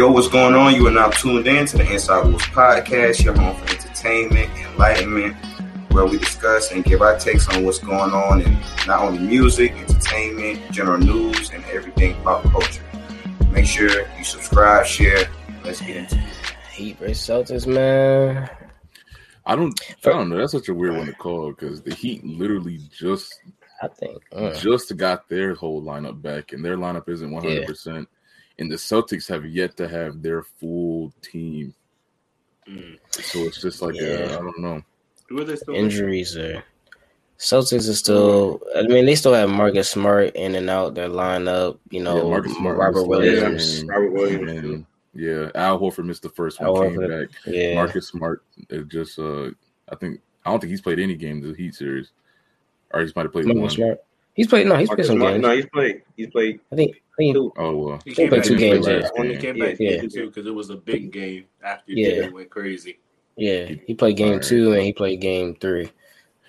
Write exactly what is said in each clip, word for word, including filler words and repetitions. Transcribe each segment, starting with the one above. Yo, what's going on? You are now tuned in to the Inside Wolves podcast, your home for entertainment, enlightenment, where we discuss and give our takes on what's going on in not only music, entertainment, general news, and everything pop culture. Make sure you subscribe, share. Let's get into it. Heat versus Celtics, man. I don't, I don't know. That's such a weird one to call because the Heat literally just, I think, uh, just got their whole lineup back, and their lineup isn't one hundred percent. And the Celtics have yet to have their full team, mm. so it's just like yeah. a, I don't know. Who are they still injuries in? Are Celtics are still. I mean, they still have Marcus Smart in and out their lineup. You know, yeah, Marcus Smart, Robert Williams, yeah, I mean, Robert Williams, and, yeah. Al Horford missed the first one, came back. Yeah. Marcus Smart it just. Uh, I think I don't think he's played any game the Heat series, or he's might have played Marcus one. Smart. He's played. No, he's Marcus played some Smart, games. No, he's played. He's played. I think. Two. Oh well, he, he played two games. He only came back yeah. two because it was a big game after yeah. they went crazy. Yeah, he played game right. two and he played game three.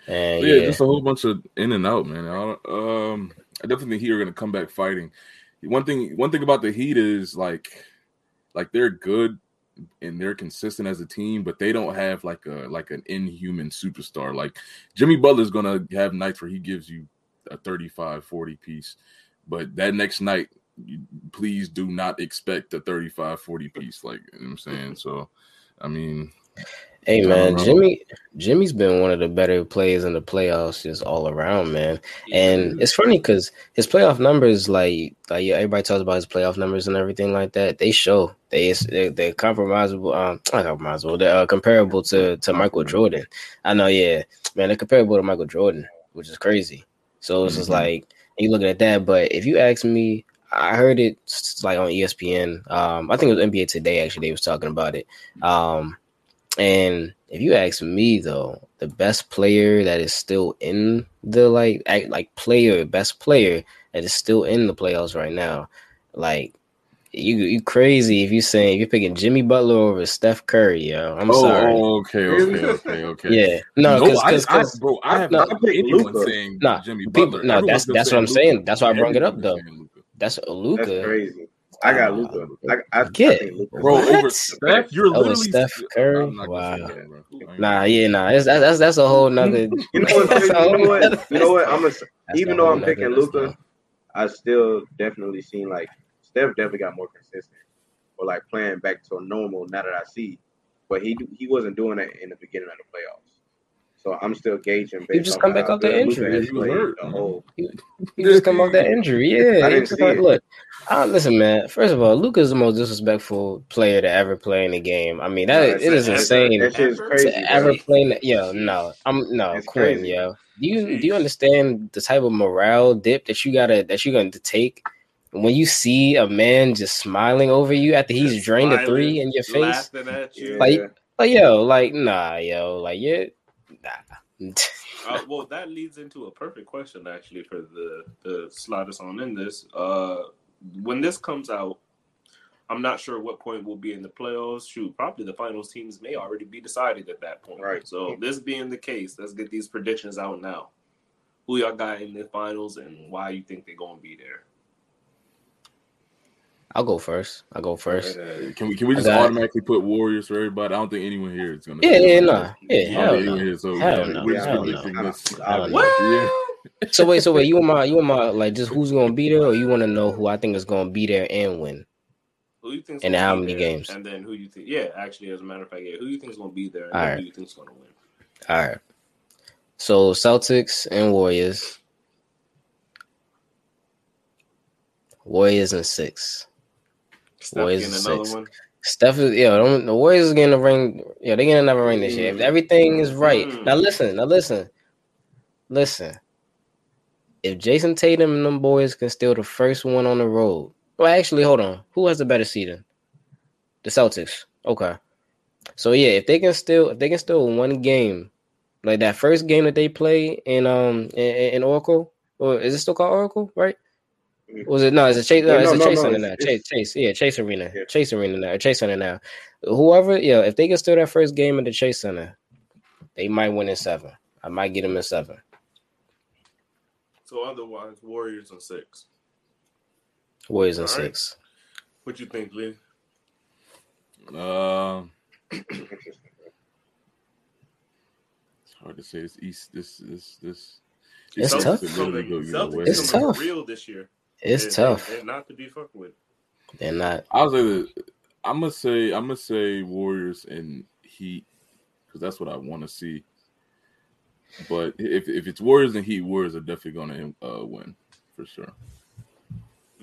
And yeah, yeah, just a whole bunch of in and out, man. I, um, I definitely think Heat are going to come back fighting. One thing, one thing about the Heat is like, like they're good and they're consistent as a team, but they don't have like a like an inhuman superstar. Like Jimmy Butler is going to have nights where he gives you a thirty-five, forty piece, but that next night. Please do not expect a thirty-five forty piece, like you know what I'm saying. So, I mean, hey man, Jimmy, Jimmy's been one of the better players in the playoffs, just all around, man. And it's funny because his playoff numbers, like, like everybody talks about his playoff numbers and everything like that, they show they they're, they're compromisable, um, not compromisable, they're uh, comparable to to Michael Jordan. I know, yeah, man, they're comparable to Michael Jordan, which is crazy. So it's mm-hmm. just like you looking at that, but if you ask me. I heard it like on E S P N. Um, I think it was N B A Today, actually, they was talking about it. Um, and if you ask me, though, the best player that is still in the, like, act, like player, best player that is still in the playoffs right now, like, you you crazy if you're saying, if you're picking Jimmy Butler over Steph Curry, yo. I'm oh, sorry. Oh, okay, okay, okay, okay. Yeah. No, because, no, bro, I have no, not picked anyone Luka. saying nah, Jimmy people, Butler. No, that's, that's what I'm Luka. saying. That's why I brought it up, though. That's Luka. That's crazy. I got Luka. I, I, I think Luka. Bro, what? Over Steph, you're over literally Steph Curry. Wow. That, nah, yeah, nah. It's, that's that's a whole nother. You know what? You know what? You know what? I'm a, even though I'm picking Luka, I still definitely seen like Steph definitely got more consistent or like playing back to normal now that I see, but he he wasn't doing it in the beginning of the playoffs. So I'm still gauging. Based he just on come back off that injury. He was hurt. Whole... He, he just come off that injury. Yeah. I didn't see like, it. Look, I, listen, man. First of all, Luka's the most disrespectful player to ever play in the game. I mean, that no, it is that's, insane. That shit is crazy. To bro. ever play, in, yo, no, I'm no, it's Quinn, crazy. yo. Do you do you understand the type of morale dip that you gotta that you're going to take when you see a man just smiling over you after he's just drained smiling, a three in your face? At you. Like, yeah. like, yo, like, nah, yo, like, yeah. Nah. uh, well, that leads into a perfect question, actually, for the the slide us on in this. Uh, when this comes out, I'm not sure what point we'll be in the playoffs. Shoot, probably the finals teams may already be decided at that point. Right. So, this being the case, let's get these predictions out now. Who y'all got in the finals, and why you think they're going to be there? I'll go first. I'll go first. Uh, can we can we just automatically it. put Warriors for everybody? I don't think anyone here is gonna. Yeah, yeah, no, yeah. So wait, so wait. You want my you want my like just who's gonna be there, or you want to know who I think is gonna be there and win? Who you think? And how many there, games? And then who you think? Yeah, actually, as a matter of fact, yeah, who you think is gonna be there? And All who right. you think is gonna win? All right. So Celtics and Warriors. Warriors and six. Steph Warriors getting another six. one. Steph is yeah. Don't, the Warriors are getting a ring. Yeah, they're getting another ring this year. If everything is right. Mm. Now listen. Now listen. Listen. If Jason Tatum and them boys can steal the first one on the road, well, actually, hold on. Who has the better seeding? The Celtics. Okay. So yeah, if they can steal, if they can steal one game, like that first game that they play in um in, in Oracle, or is it still called Oracle? Right. Was it no? It's a chase. No, no, it's no, a chase no, center no, now. Chase, chase, yeah, Chase Arena, yeah. Chase Arena now, Chase Center now. Whoever, yeah, if they can steal that first game at the Chase Center, they might win in seven. I might get them in seven. So otherwise, Warriors in six. Warriors in right. six. What you think, Lee? Um, uh, it's hard to say. This East, this, this, this. It's Celtics tough. Really go Celtics it's tough. Real this year. It's they're, tough. They're not to be fucked with. They're not. I was like, I'm gonna say, I'm gonna say Warriors and Heat because that's what I want to see. But if if it's Warriors and Heat, Warriors are definitely gonna uh, win for sure.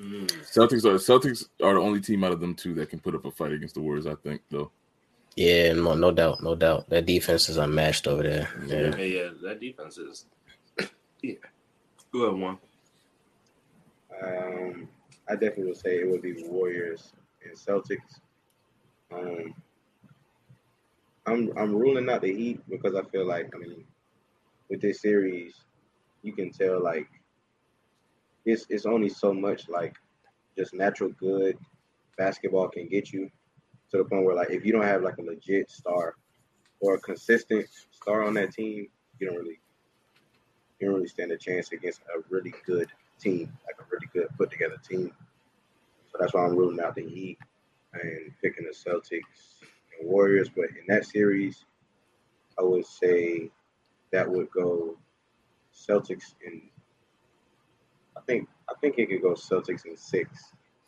Mm. Celtics are Celtics are the only team out of them two that can put up a fight against the Warriors, I think, though. Yeah, no, no doubt, no doubt. That defense is unmatched over there. Yeah, yeah, yeah that defense is. Yeah, go ahead, Juan. Um, I definitely would say it would be Warriors and Celtics. Um, I'm I'm ruling out the Heat because I feel like I mean, with this series, you can tell like. It's it's only so much like just natural good basketball can get you to the point where like if you don't have like a legit star or a consistent star on that team, you don't really you don't really stand a chance against a really good team, like a really good put together team. So that's why I'm ruling out the Heat and picking the Celtics and Warriors. But in that series, I would say that would go Celtics and I think I think it could go Celtics in six.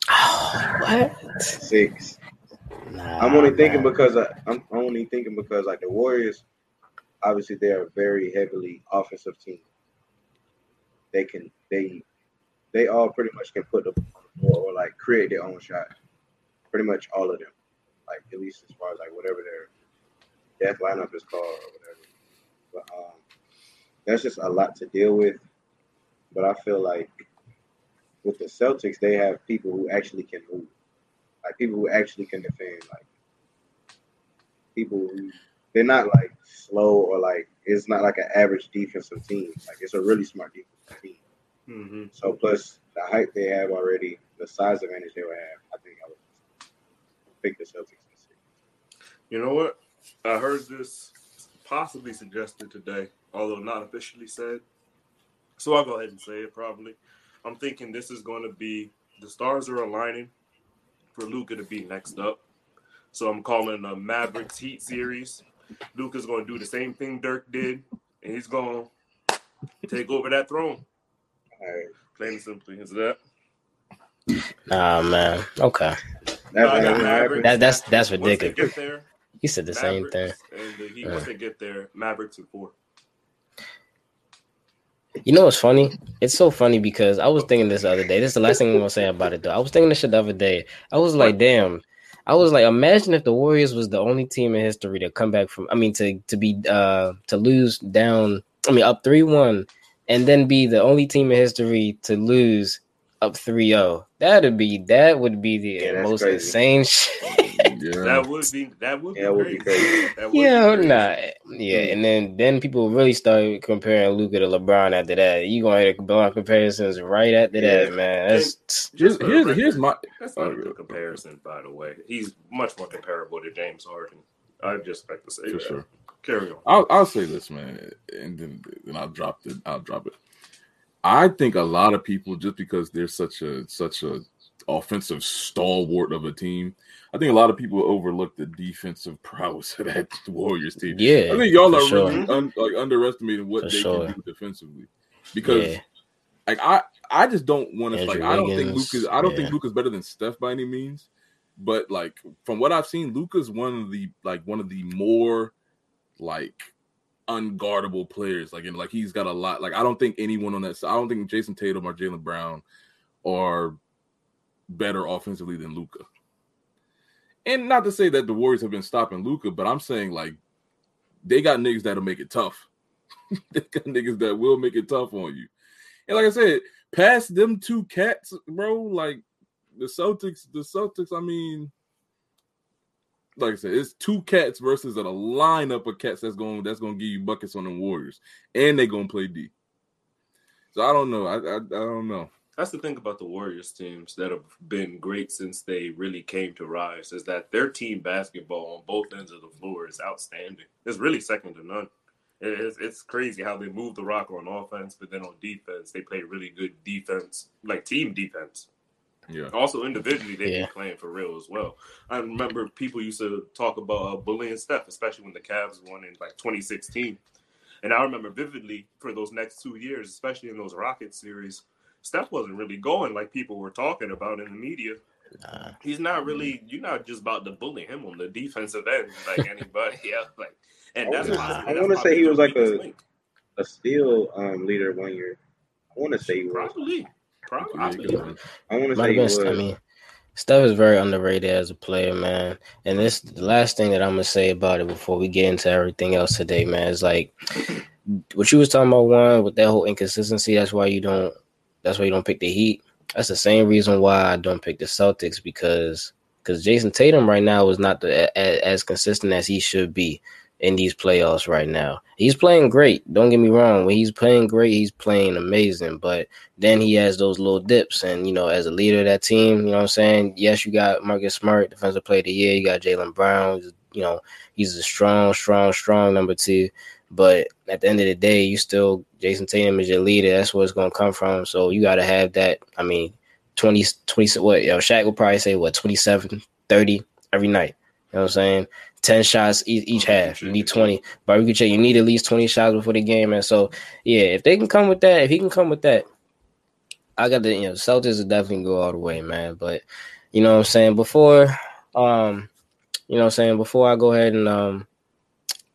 Oh, what? Six. Nah, I'm only thinking nah. because I, I'm only thinking because like the Warriors, obviously they are a very heavily offensive team. They can they they all pretty much can put the ball on the floor or like create their own shot. Pretty much all of them, like at least as far as like whatever their death lineup is called or whatever. But um, that's just a lot to deal with. But I feel like with the Celtics, they have people who actually can move, like people who actually can defend, like people who they're not like slow or like it's not like an average defensive team. Like it's a really smart defensive team. Mm-hmm. So plus the height they have already, the size advantage they would have, I think I would pick the Celtics in six. You know what? I heard this possibly suggested today, although not officially said. So I'll go ahead and say it probably. I'm thinking this is going to be the stars are aligning for Luka to be next up. So I'm calling the Mavericks Heat series. Luka's going to do the same thing Dirk did, and he's going to take over that throne. All right. Plain and simply, is that? Nah, man. Okay. That, that, that's that's ridiculous. Once they get there, he said the Mavericks, same thing. And the Heat, uh. Once they get there, Mavericks are four. You know what's funny? It's so funny because I was thinking this the other day. This is the last thing I'm going to say about it, though. I was thinking this shit the other day. I was like, damn. I was like, imagine if the Warriors was the only team in history to come back from, I mean, to to be, uh, to lose down, I mean, up three one, and then be the only team in history to lose up three oh. That'd be, that would be the yeah, most crazy. Insane shit. Yeah. That would be that would yeah, be crazy. Yeah, nah, yeah, and then then people really started comparing Luka to LeBron after that. You gonna hear LeBron comparisons right after yeah. that, man. That's here's, here's, here's my that's not a good comparison, by the way. He's much more comparable to James Harden. I just like to say For that. Sure. Carry on. I'll, I'll say this, man, and then then I'll drop it. I'll drop it. I think a lot of people just because they're such a such a offensive stalwart of a team. I think a lot of people overlook the defensive prowess of that Warriors team. Yeah, I think y'all are sure. really un, like underestimating what for they sure. can do defensively because, yeah. like I, I just don't want to like I don't Wiggins. think Luka I don't yeah. think Luka's better than Steph by any means, but like from what I've seen, Luka's one of the like one of the more like unguardable players. Like and like he's got a lot. Like I don't think anyone on that side. I don't think Jason Tatum or Jaylen Brown are better offensively than Luka. And not to say that the Warriors have been stopping Luka, but I'm saying like they got niggas that'll make it tough. They got niggas that will make it tough on you. And like I said, past them two cats, bro, like the Celtics, the Celtics, I mean, like I said, it's two cats versus a lineup of cats that's going that's going to give you buckets on the Warriors, and they're going to play D. So I don't know. I I, I don't know. That's the thing about the Warriors teams that have been great since they really came to rise is that their team basketball on both ends of the floor is outstanding. It's really second to none. It's, it's crazy how they move the rock on offense, but then on defense, they play really good defense, like team defense. Yeah. Also, individually, they yeah. be playing for real as well. I remember people used to talk about uh, bullying Steph, especially when the Cavs won in, like, twenty sixteen. And I remember vividly for those next two years, especially in those Rocket series, Steph wasn't really going like people were talking about in the media. Nah. He's not really – you're not just about to bully him on the defensive end like anybody else. Like, and that's I want to say he was like a link. a steal um, leader one year. I want to say he was. Probably. Probably. Yeah, I want to say he was. I mean, Steph is very underrated as a player, man. And this the last thing that I'm going to say about it before we get into everything else today, man, is like what you was talking about, Juan, with that whole inconsistency, that's why you don't that's why you don't pick the Heat. That's the same reason why I don't pick the Celtics because because Jason Tatum right now is not the, a, as consistent as he should be in these playoffs right now. He's playing great. Don't get me wrong. When he's playing great, he's playing amazing. But then he has those little dips. And, you know, as a leader of that team, you know what I'm saying? Yes, you got Marcus Smart, Defensive Player of the Year. You got Jaylen Brown. You know, he's a strong, strong, strong number two. But at the end of the day, you still – Jason Tatum is your leader. That's where it's going to come from. So you got to have that, I mean, twenty, twenty – what, yo, Shaq will probably say, what, twenty-seven, thirty every night. You know what I'm saying? ten shots each half. You need twenty. But you need at least twenty shots before the game. And so, yeah, if they can come with that, if he can come with that, I got the, you know, Celtics will definitely go all the way, man. But, you know what I'm saying? Before, um, you know what I'm saying? Before I go ahead and um,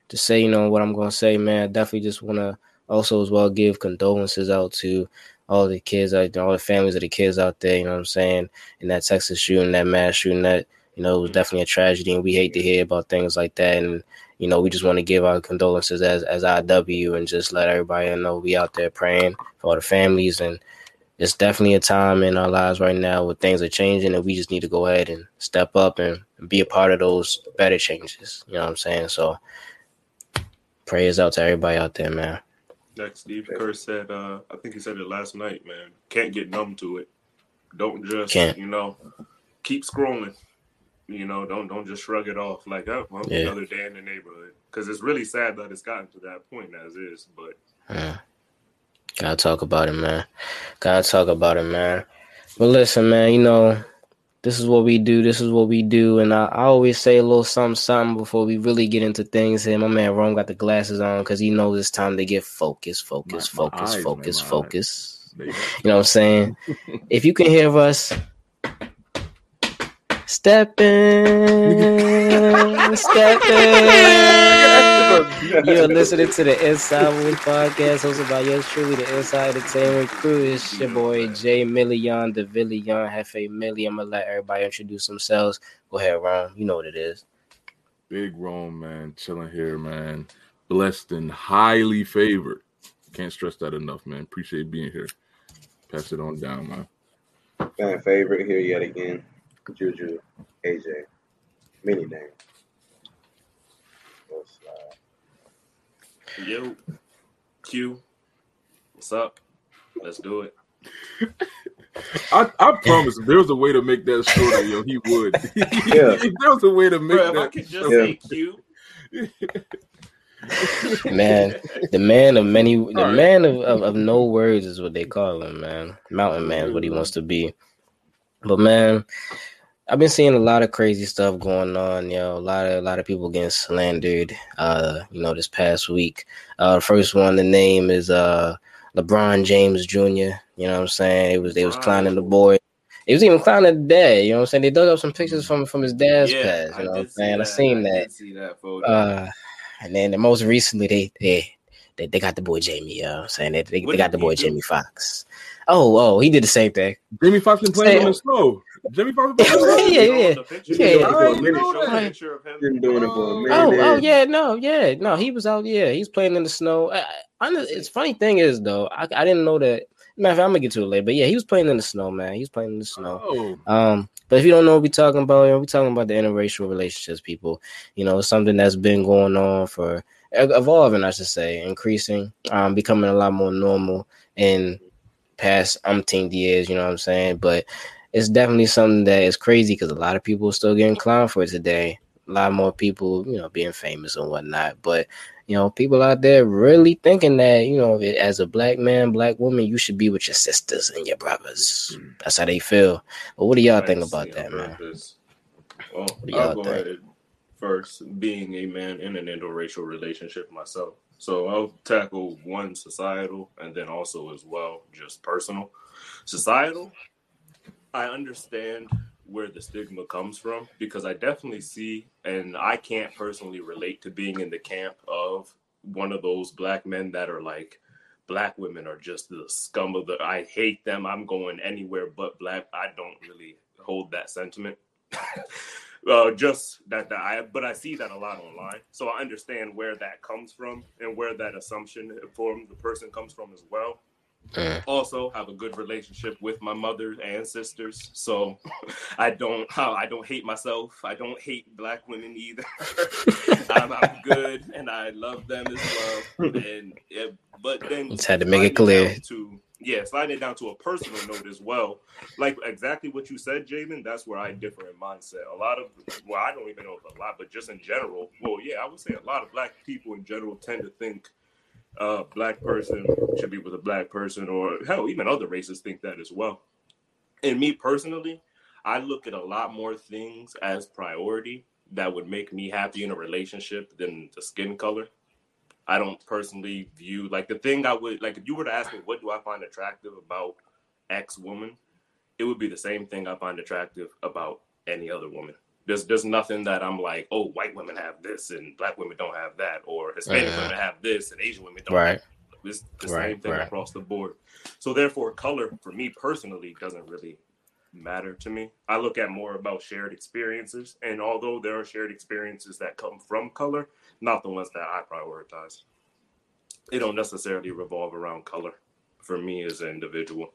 just say, you know, what I'm going to say, man, I definitely just want to also as well give condolences out to all the kids out there, all the families of the kids out there, you know what I'm saying? In that Texas shooting, that mass shooting, that, you know, it was definitely a tragedy, and we hate to hear about things like that. And, you know, we just want to give our condolences as as I W and just let everybody know we out there praying for the families. And it's definitely a time in our lives right now where things are changing, and we just need to go ahead and step up and be a part of those better changes. You know what I'm saying? So prayers out to everybody out there, man. Like Steve Kerr said, uh, I think he said it last night, man, can't get numb to it. Don't just, can't. you know, keep scrolling. You know, don't don't just shrug it off like, oh, well, yeah. another day in the neighborhood. Because it's really sad that it's gotten to that point as is, but. Yeah. Gotta talk about it, man. Gotta talk about it, man. But listen, man, you know, this is what we do. This is what we do. And I, I always say a little something, something before we really get into things here. My man Rome got the glasses on because he knows it's time to get focused, focus, my, focus, my eyes, focus, man, focus. You know what I'm saying? If you can hear us. Step in, step in. You're listening to the Inside Wolves podcast, hosted by yours truly, the Inside Entertainment crew. It's your boy J. Million, the Villion, Hefe Million. I'm gonna let everybody introduce themselves. Go ahead, Rome. You know what it is. Big Rome, man, chilling here, man. Blessed and highly favored. Can't stress that enough, man. Appreciate being here. Pass it on down, man. Fan favorite here yet again. Juju, A J, many names. Yo, Q, what's up? Let's do it. I, I promise there was a way to make that shorter, yo. He would. Yeah. There was a way to make Bro, that. If I could just yeah. say Q. Man, the man of many, the All man right. of, of, of no words is what they call him, man. Mountain man is what he wants to be. But man, I've been seeing a lot of crazy stuff going on, you know, a lot of a lot of people getting slandered, uh, you know, this past week. Uh, the first one, the name is uh, LeBron James Junior You know what I'm saying? It was they was clowning the boy. It was even clowning the dad. You know what I'm saying? They dug up some pictures from, from his dad's yeah, past. You know what I'm saying? I seen that. I did see that photo. Uh, and then the most recently, they they they, they got the boy Jamie. You know what I'm saying? They they, they got the boy Jamie Foxx. Oh, oh, he did the same thing. Jimmy Foxx been playing on the snow. Jimmy Foxx been playing on the snow. Yeah, yeah, yeah. yeah. I didn't know that. Oh, oh, yeah, no, yeah, no, he was out. Yeah, he's playing in the snow. I, I, it's funny thing is though, I, I didn't know that. Matter of fact, I'm gonna get to it later, but yeah, he was playing in the snow, man. He was playing in the snow. Oh. Um, but if you don't know what we're talking about, you know, we're talking about the interracial relationships, people. You know, something that's been going on for evolving, I should say, increasing, um, becoming a lot more normal and. Past umpteen years, you know what I'm saying? But it's definitely something that is crazy because a lot of people are still getting clowned for it today. a lot more people, you know, being famous and whatnot. But, you know, people out there really thinking that, you know, as a black man, black woman, you should be with your sisters and your brothers. Mm. That's how they feel. But what do y'all I think about that, man? Well, I'll go ahead and first, being a man in an interracial relationship myself. So I'll tackle one societal and then also as well just personal. Societal, I understand where the stigma comes from, because I definitely see, and I can't personally relate to being in the camp of one of those black men that are like, black women are just the scum of the, I hate them, I'm going anywhere but black. I don't really hold that sentiment. Uh, just that, that I, but I see that a lot online, so I understand where that comes from and where that assumption from the person comes from as well. Uh. Also, have a good relationship with my mother and sisters, so I don't, I don't hate myself. I don't hate black women either. I'm, I'm good, and I love them as well. And yeah, but then just had to make it clear. To, Yeah, sliding it down to a personal note as well. Like exactly what you said, Jaylen, that's where I differ in mindset. A lot of, well, I don't even know if a lot, but just in general, well, yeah, I would say a lot of black people in general tend to think a uh, black person should be with a black person, or hell, even other races think that as well. And me personally, I look at a lot more things as priority that would make me happy in a relationship than the skin color. I don't personally view, like, the thing I would, like, if you were to ask me, what do I find attractive about X woman? It would be the same thing I find attractive about any other woman. There's there's nothing that I'm like, oh, white women have this and black women don't have that, or Hispanic uh-huh. women have this and Asian women don't right. have that. It's the right, same thing right. across the board. So therefore, color for me personally doesn't really matter to me. I look at more about shared experiences, and although there are shared experiences that come from color, not the ones that I prioritize. It don't necessarily revolve around color for me as an individual.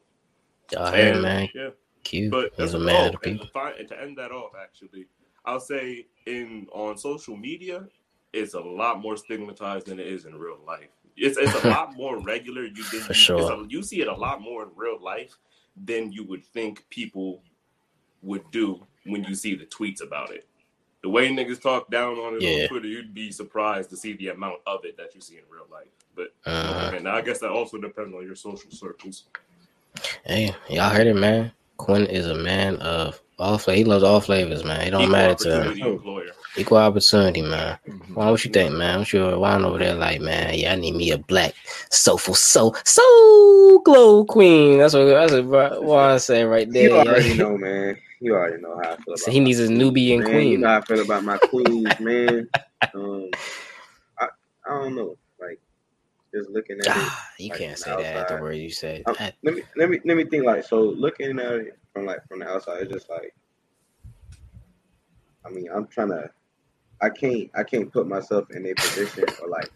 Oh, and, man. Yeah. Cute. But as a man, and to, find, and to end that off, actually, I'll say in on social media, it's a lot more stigmatized than it is in real life. It's it's a lot more regular. You did, for sure. it's a, you see it a lot more in real life than you would think people would do when you see the tweets about it. The way niggas talk down on it yeah. on Twitter, you'd be surprised to see the amount of it that you see in real life. But uh, and I guess that also depends on your social circles. Hey, y'all heard it, man. Quinn is a man of all flavors. He loves all flavors, man. It don't Equal matter to him. Employer. Equal opportunity, man. Mm-hmm. Why, what you think, man? What you wine over there like, man? Yeah, I need me a black soulful soul soul glow queen. That's what that's what Juan said right there. You already know, man. You already know how I feel about. So he needs his Nubian man, queen. You know how I feel about my queens, man. Um, I I don't know, like just looking at ah, it. You like, can't say outside. That. The word you said. Um, let me let me let me think. Like so, looking at it from like from the outside, it's just like. I mean, I'm trying to. I can't. I can't put myself in their position or like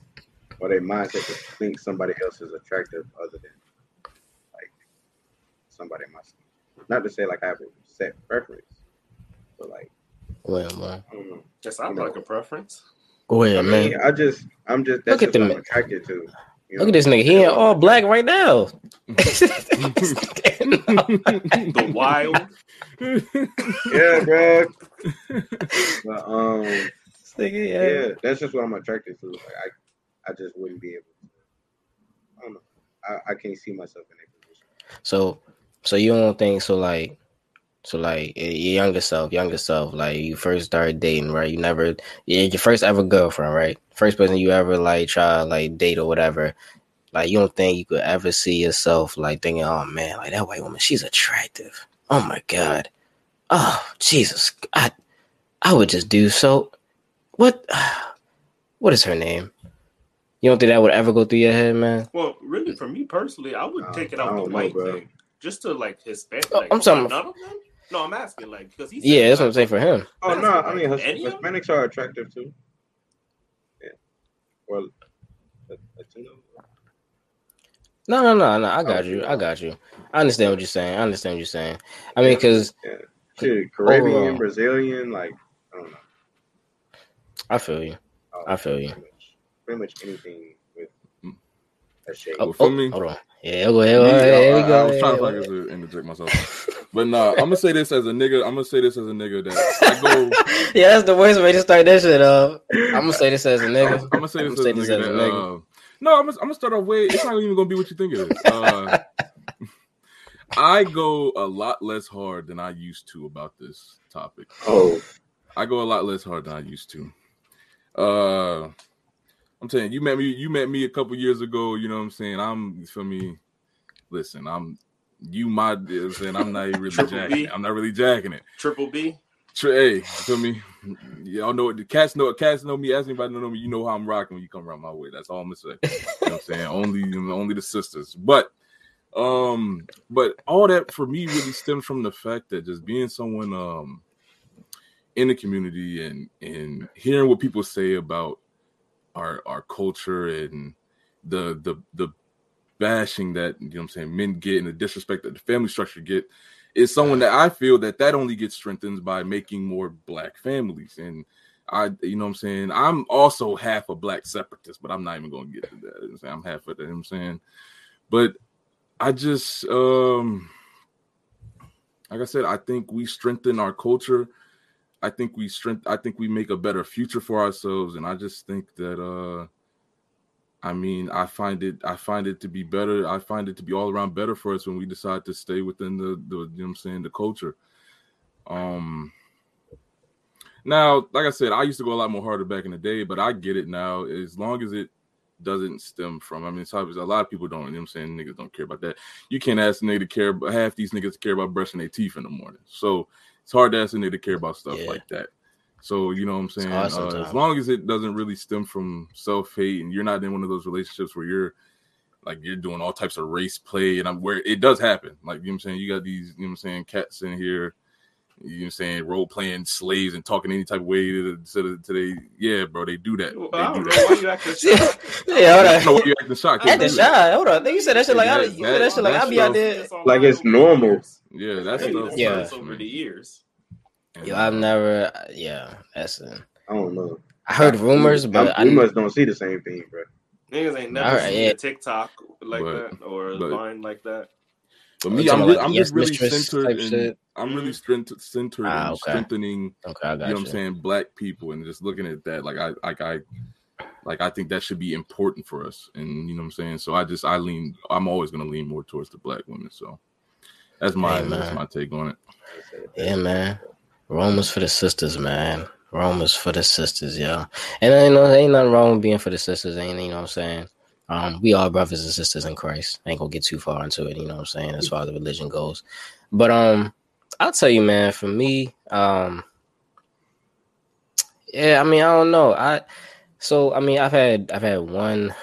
or their mindset to think somebody else is attractive other than like somebody myself. Not to say like I have a set preference, but like, well, well. I don't know. Just sounds like a preference. Go ahead, I mean, man. I just, I'm just. That's look at them. Attracted to. You know? Look at this nigga. He ain't all black right now. The wild. Yeah, bro. But, um, nigga, yeah. yeah, that's just what I'm attracted to. Like, I, I just wouldn't be able. To, I don't know. I, I can't see myself in that position. So. So you don't think so? Like, so like your younger self, younger self. Like you first started dating, right? You never, your first ever girlfriend, right? First person you ever like try like date or whatever. Like you don't think you could ever see yourself like thinking, oh man, like that white woman, she's attractive. Oh my god. Oh Jesus, I, I would just do so. What, what is her name? You don't think that would ever go through your head, man? Well, really, for me personally, I would take it out the white thing. Just to like Hispanic, oh, like, I'm talking. None of them? No, I'm asking like because he's yeah, that's what I'm saying for him. Oh no, I mean Hispanics are attractive too. Yeah, well, Latino. No, no, no, no. I got oh, you. I got you. I understand what you're saying. I understand what you're saying. I mean, because yeah. Caribbean, overall, Brazilian, like I don't know. I feel you. Oh, I feel pretty you. Much, pretty much anything with a shade. Oh, well, for oh, me, hold on. Yeah, well, yeah, right, I, we go. I, I was trying yeah, to yeah. interject myself, but nah, I'm gonna say this as a nigga. I'm gonna say this as a nigga that I go. Yeah, that's the worst way to start that shit up. I'm gonna say this as a nigga. I'm gonna say this, I'm gonna as, say as, this as a nigga. That, uh, no, I'm gonna, I'm gonna start off way. It's not even gonna be what you think it is. Uh, I go a lot less hard than I used to about this topic. Oh, I go a lot less hard than I used to. Uh. I'm saying you met me. You met me a couple years ago. You know what I'm saying. I'm you feel me. Listen, I'm you. My you know I'm saying I'm not really jacking B. it. I'm not really jacking it. Triple B. Tri- hey, you feel me. Y'all know it. The cats know. Cats know me. Ask anybody to know me. You know how I'm rocking when you come around my way. That's all I'm gonna say. You know what I'm saying. Only, only the sisters. But, um, but all that for me really stems from the fact that just being someone um in the community and and hearing what people say about. Our, our culture and the the the bashing that, you know what I'm saying, men get and the disrespect that the family structure get is someone that I feel that that only gets strengthened by making more black families. And I, you know what I'm saying, I'm also half a black separatist, but I'm not even going to get to that. You know what I'm, I'm half of that, you know what I'm saying? But I just, um, like I said, I think we strengthen our culture. I think we strength. I think we make a better future for ourselves, and I just think that. Uh, I mean, I find it. I find it to be better. I find it to be all around better for us when we decide to stay within the. the you know, what I'm saying, the culture. Um. Now, like I said, I used to go a lot more harder back in the day, but I get it now. As long as it doesn't stem from. I mean, it's obvious a lot of people don't. You know what I'm saying, niggas don't care about that. You can't ask a nigga to care. But half these niggas care about brushing their teeth in the morning. So. It's hard to ask a nigga to care about stuff yeah. like that. So, you know what I'm saying? Awesome uh, as long as it doesn't really stem from self-hate and you're not in one of those relationships where you're like, you're doing all types of race play and I'm where it does happen. Like, you know what I'm saying? You got these, you know what I'm saying, cats in here, you know what I'm saying, role-playing slaves and talking any type of way to, to, to they, yeah, bro, they do that. Well, they I don't do know that. Why you acting shocked. Yeah, hold on. I don't know why you acting shocked. Acting shocked. Hold on. You said that shit like, yeah, I, you that, that shit like I'll be out there. Like it's normal. Yeah, that's hey, stuff yeah. That's over the years. Yo, I've never. Yeah, that's. A, I don't know. I heard rumors, I, but I, we I must don't see the same thing, bro. Niggas ain't never right, seen yeah. a TikTok like but, that or a but, line like that. But me, I'm, like, I'm yes, just really centered. In, I'm really strength, centered ah, okay. strengthening. Okay, I got you. You know what I'm saying? Black people and just looking at that, like I, like I, like I think that should be important for us, and you know what I'm saying. So I just, I lean. I'm always gonna lean more towards the black women. So. That's my yeah, that's my take on it. Yeah, man. Rome is for the sisters, man. Rome is for the sisters, y'all. And I know there ain't nothing wrong with being for the sisters, ain't you know what I'm saying? Um, we all brothers and sisters in Christ. I ain't gonna get too far into it, you know what I'm saying, as far as the religion goes. But um, I'll tell you, man, for me, um yeah, I mean, I don't know. I so I mean I've had I've had one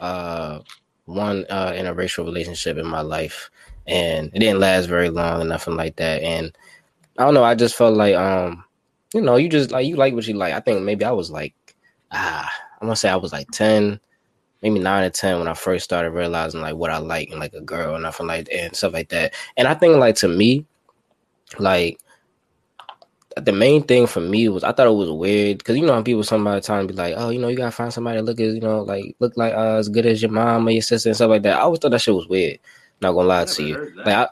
uh one uh interracial relationship in my life. And it didn't last very long or nothing like that. And I don't know. I just felt like, um, you know, you just like, you like what you like. I think maybe I was like, ah, I'm going to say I was like ten, maybe nine or ten when I first started realizing like what I like and like a girl and nothing like that and stuff like that. And I think like to me, like the main thing for me was I thought it was weird because, you know, when people somebody trying to be like, oh, you know, you got to find somebody that look as, you know, like look like uh, as good as your mom or your sister and stuff like that. I always thought that shit was weird. Not gonna lie to you. Like I,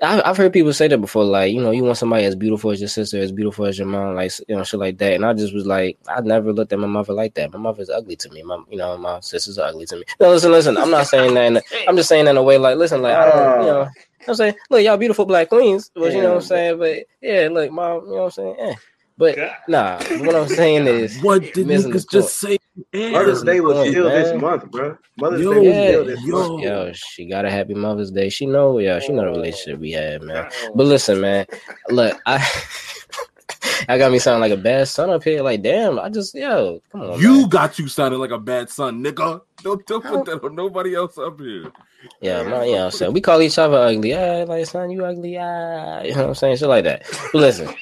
I, I've heard people say that before. Like you know, you want somebody as beautiful as your sister, as beautiful as your mom, like you know, shit like that. And I just was like, I never looked at my mother like that. My mother's ugly to me. My, you know, my sisters are ugly to me. No, listen, listen. I'm not saying that. In a, I'm just saying that in a way. Like, listen, like I don't, you know, I'm saying, look, y'all beautiful black queens. But you know what I'm saying. But yeah, look, mom, you know what I'm saying. Eh. But nah, what I'm saying is, what did niggas just say? Yeah, Mother's Day was point, still man. This month, bro. Mother's yo, Day was yeah, still this yo. month. Yo, she got a happy Mother's Day. She know, yeah, she know the relationship we had, man. But listen, man, look, I, I got me sounding like a bad son up here. Like, damn, I just, yo, come on. You man. Got you sounding like a bad son, nigga. Don't, don't put that on nobody else up here. Yeah, my, you know what I'm saying? We call each other ugly. Yeah, like, son, you ugly. Yeah, you know what I'm saying? Shit like that. But listen.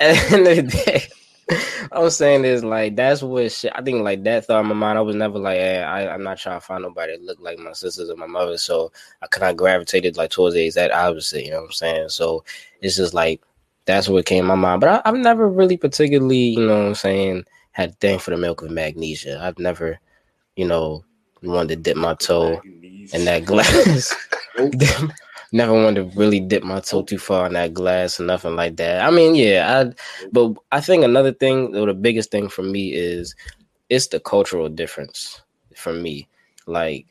At the end of the day, I'm saying this like that's what shit, I think like that thought in my mind. I was never like, hey, I, I'm not trying to find nobody that look like my sisters or my mother. So I kind of gravitated like towards the exact opposite. You know what I'm saying? So it's just like that's what came to my mind. But I, I've never really particularly, you know what I'm saying, had a thing for the milk of magnesia. I've never, you know, wanted to dip my toe in that glass. Never wanted to really dip my toe too far in that glass or nothing like that. I mean, yeah, I. But I think another thing, or the biggest thing for me is, it's the cultural difference for me. Like,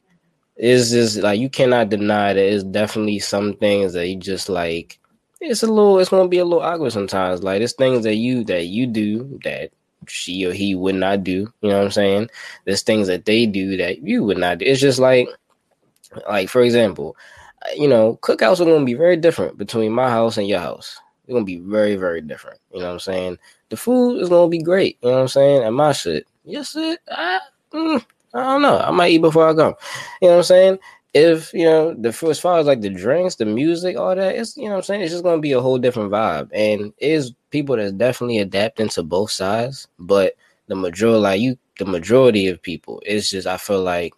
is is like you cannot deny that it's definitely some things that you just like. It's a little. It's gonna be a little awkward sometimes. Like, there's things that you that you do that she or he would not do. You know what I'm saying? There's things that they do that you would not do. It's just like, like for example, you know, cookouts are gonna be very different between my house and your house. They're gonna be very, very different. You know what I'm saying? The food is gonna be great. You know what I'm saying? And my shit, your shit, I, mm, I don't know. I might eat before I come. You know what I'm saying? If, you know, the as far as, like, the drinks, the music, all that, it's, you know what I'm saying? It's just going to be a whole different vibe. And is people that's definitely adapting to both sides, but the majority, like, you, the majority of people, it's just, I feel like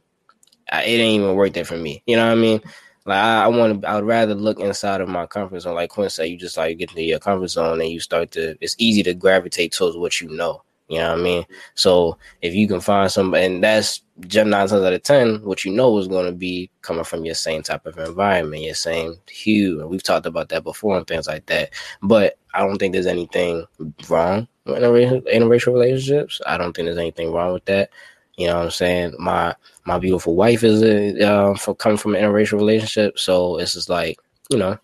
I, it ain't even worth it for me. You know what I mean? Like, I, I want to, I would rather look inside of my comfort zone. Like Quinn said, you just, like, get into your comfort zone and you start to, it's easy to gravitate towards what you know. You know what I mean? So if you can find somebody, and that's nine times out of ten, what you know is going to be coming from your same type of environment, your same hue. And we've talked about that before and things like that. But I don't think there's anything wrong with interracial relationships. I don't think there's anything wrong with that. You know what I'm saying? My my beautiful wife is a, uh, for coming from an interracial relationship. So it's just like, you know,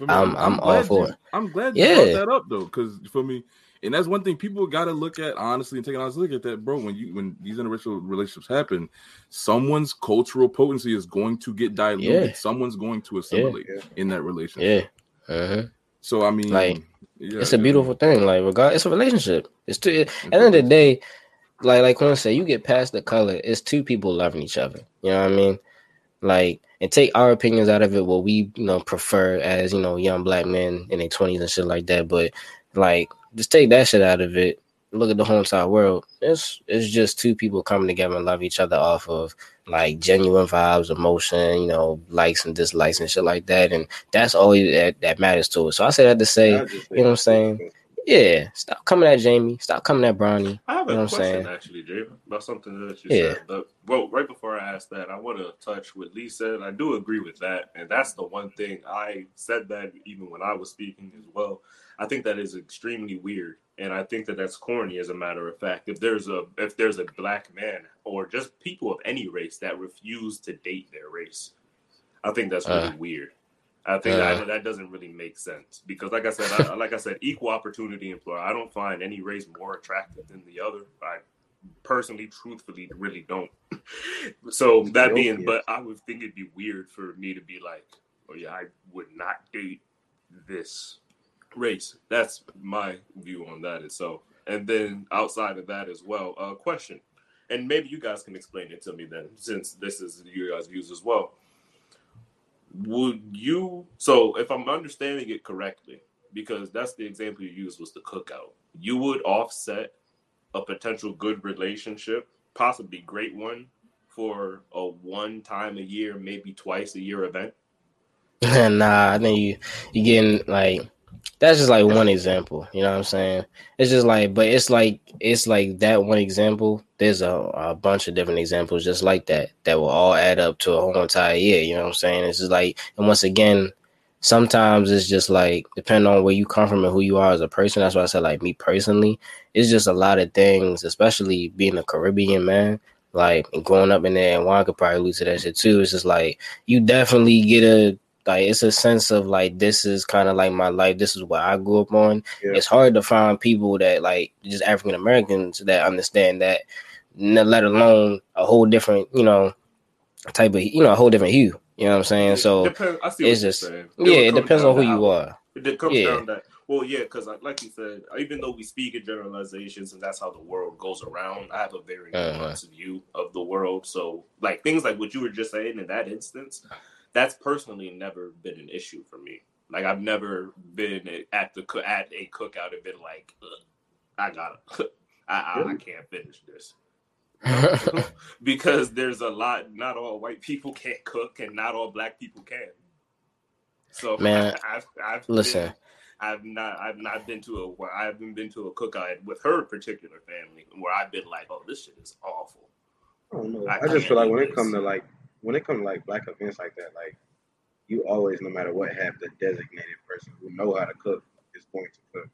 me, I'm, I'm, I'm all for you, it. I'm glad you yeah. brought that up, though, because for me, and that's one thing people got to look at, honestly, and take an honest look at that, bro. When you when these interracial relationships happen, someone's cultural potency is going to get diluted. Yeah. Someone's going to assimilate yeah. in that relationship. Yeah. Uh-huh. So, I mean, like, yeah, it's a yeah. beautiful thing. Like, regard, it's a relationship. It's two, it, at the end of the day, like, like Quinn said, you get past the color. It's two people loving each other. You know what I mean? Like, and take our opinions out of it, what we, you know, prefer as, you know, young black men in their twenties and shit like that. But, like, just take that shit out of it. Look at the whole entire world. It's it's just two people coming together and love each other off of, like, genuine vibes, emotion, you know, likes and dislikes and shit like that. And that's all that, that matters to it. So I say that to say, yeah, you know what I'm saying? Yeah, stop coming at Jamie. Stop coming at Bronny. I have a you know question, saying? actually, Jay, about something that you yeah. said. But, well, right before I ask that, I want to touch what Lee said. I do agree with that. And that's the one thing I said that even when I was speaking as well. I think that is extremely weird, and I think that that's corny. As a matter of fact, if there's a if there's a black man or just people of any race that refuse to date their race, I think that's really uh, weird. I think uh, that that doesn't really make sense because, like I said, I, like I said, equal opportunity employer. I don't find any race more attractive than the other. I personally, truthfully, really don't. So that being, but I would think it'd be weird for me to be like, oh yeah, I would not date this race. That's my view on that itself. And then outside of that as well, a uh, question, and maybe you guys can explain it to me then, since this is your guys' views as well. Would you, so if I'm understanding it correctly, because that's the example you used was the cookout, you would offset a potential good relationship, possibly great one, for a one time a year, maybe twice a year event? Nah, I think you, you're getting like, that's just like one example, you know what I'm saying? It's just like, but it's like, it's like that one example. There's a, a bunch of different examples just like that that will all add up to a whole entire year, you know what I'm saying? It's just like, and once again, sometimes it's just like, depending on where you come from and who you are as a person, that's why I said, like, me personally, it's just a lot of things, especially being a Caribbean man, like, and growing up in there, and Juan could probably allude to that shit too. It's just like, you definitely get a, like, it's a sense of, like, this is kind of, like, my life. This is what I grew up on. Yeah. It's hard to find people that, like, just African-Americans that understand that, let alone a whole different, you know, type of, you know, a whole different hue. You know what I'm saying? So, Depend- I see what it's you're just, saying. It yeah, it depends on who you are. It comes yeah. down that, well, yeah, because, like you said, even though we speak in generalizations and that's how the world goes around, I have a very uh-huh. nuanced view of the world. So, like, things like what you were just saying in that instance, that's personally never been an issue for me. Like, I've never been at the at a cookout and been like, I gotta, I, I, I can't finish this. Because there's a lot, not all white people can't cook and not all black people can. So, man, I, I've, I've listen. Been, I've not, I've not been to a, I haven't been to a cookout with her particular family where I've been like, oh, this shit is awful. I don't know. I, I just feel like when it comes to like when it comes to like black events like that, like you always, no matter what, have the designated person who know how to cook is going to cook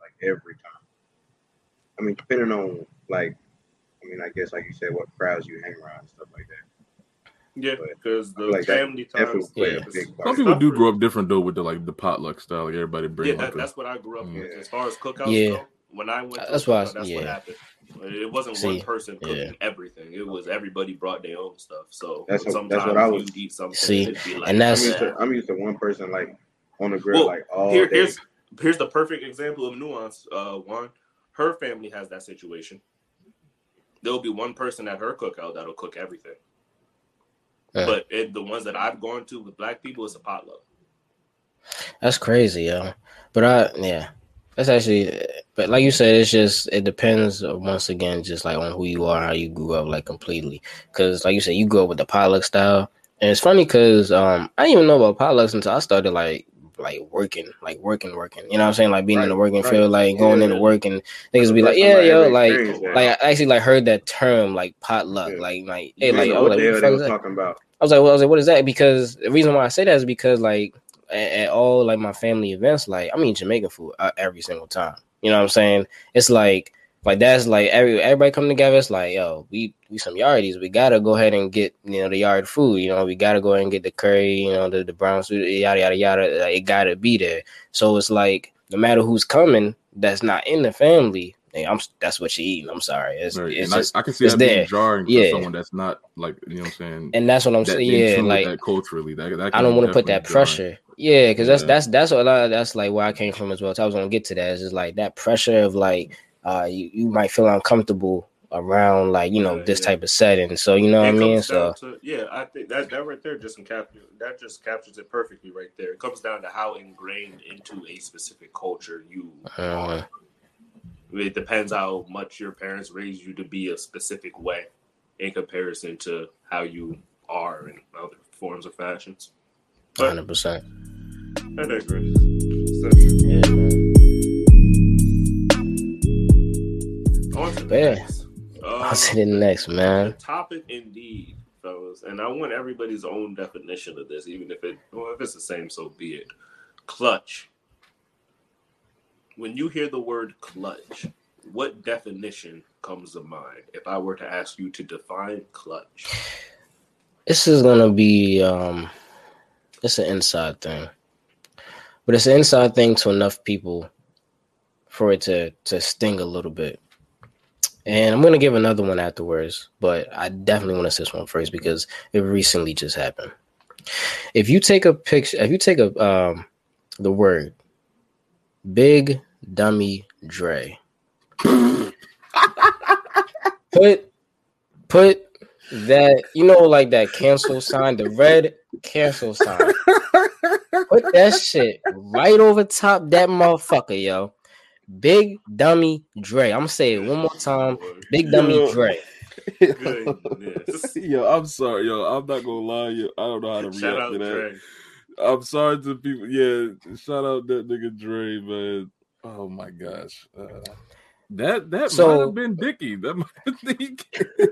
like every time. I mean, depending on like, I mean, I guess like you said, what crowds you hang around and stuff like that. Yeah, because the like family times. Yeah. Some people do grow up different though with the like the potluck style. Like everybody brings. Yeah, that, that's what I grew up mm. with. As far as cookouts yeah. go, when I went, to that's why. That's yeah. what happened. It wasn't See, one person cooking yeah. everything. It was everybody brought their own stuff. So that's, sometimes a, that's what I was eat something. See, be like, and that's I'm used, to, I'm used to one person like on the grill well, like all here, day. Here's here's the perfect example of nuance. Uh, Juan, her family has that situation. There'll be one person at her cookout that'll cook everything. Yeah. But it, the ones that I've gone to with black people is a potluck. That's crazy, yo. But I, yeah, that's actually. But like you said, it's just it depends once again, just like on who you are, how you grew up, like completely. Because like you said, you grew up with the potluck style, and it's funny because um, I didn't even know about potlucks until I started like like working, like working, working. You know what I'm saying? Like being right, in the working right. field, like going yeah. into work, and niggas be like, yeah, yo, like like I actually like heard that term like potluck, yeah. like like hey, like, oh, like what the fuck is that? Talking about. I was like, well, I was like, what is that? Because the reason why I say that is because, like, at, at all, like, my family events, like, I'm eating Jamaican food uh, every single time. You know what I'm saying? It's like, like, that's, like, every everybody coming together, it's like, yo, we, we some yardies. We got to go ahead and get, you know, the yard food. You know, we got to go ahead and get the curry, you know, the, the brown soup, yada, yada, yada. Like, it got to be there. So it's like, no matter who's coming that's not in the family, hey, I'm, that's what you're eating. I'm sorry. It's, right. it's just, I, I can see that being there. jarring yeah. to someone that's not like, you know what I'm saying? And that's what I'm that, saying. Yeah, like that culturally. That, that I don't want to put that pressure. Jarring. Yeah, because yeah. that's that's that's what I, that's like where I came from as well. So I was gonna get to that. It's just like that pressure of like uh you, you might feel uncomfortable around like, you know, yeah, this yeah. type of setting. So you know it what I mean? So to, yeah, I think that that right there just encaptures that just captures it perfectly right there. It comes down to how ingrained into a specific culture you uh, are. It depends how much your parents raised you to be a specific way in comparison to how you are in other forms of fashions. But one hundred percent. I agree. Yeah. On to the yeah. next. Um, on to the next, man. The topic indeed, fellas. And I want everybody's own definition of this, even if it, well, if it's the same, so be it. Clutch. When you hear the word clutch, what definition comes to mind? If I were to ask you to define clutch. This is going to be, um, it's an inside thing. But it's an inside thing to enough people for it to, to sting a little bit. And I'm going to give another one afterwards, but I definitely want to say this one first because it recently just happened. If you take a picture, if you take a um, the word, Big Dummy Dre. put, put that, you know, like that cancel sign, the red cancel sign. Put that shit right over top that motherfucker, yo. Big Dummy Dre. I'm going to say it one more time. Big Dummy Dre. Yo, I'm sorry, yo. I'm not going to lie, yo. I don't know how to react Shout out to that. Dre. I'm sorry to people. Yeah, shout out that nigga Dre, man. Oh my gosh, uh, that that so, might have been Dickie. That might have been,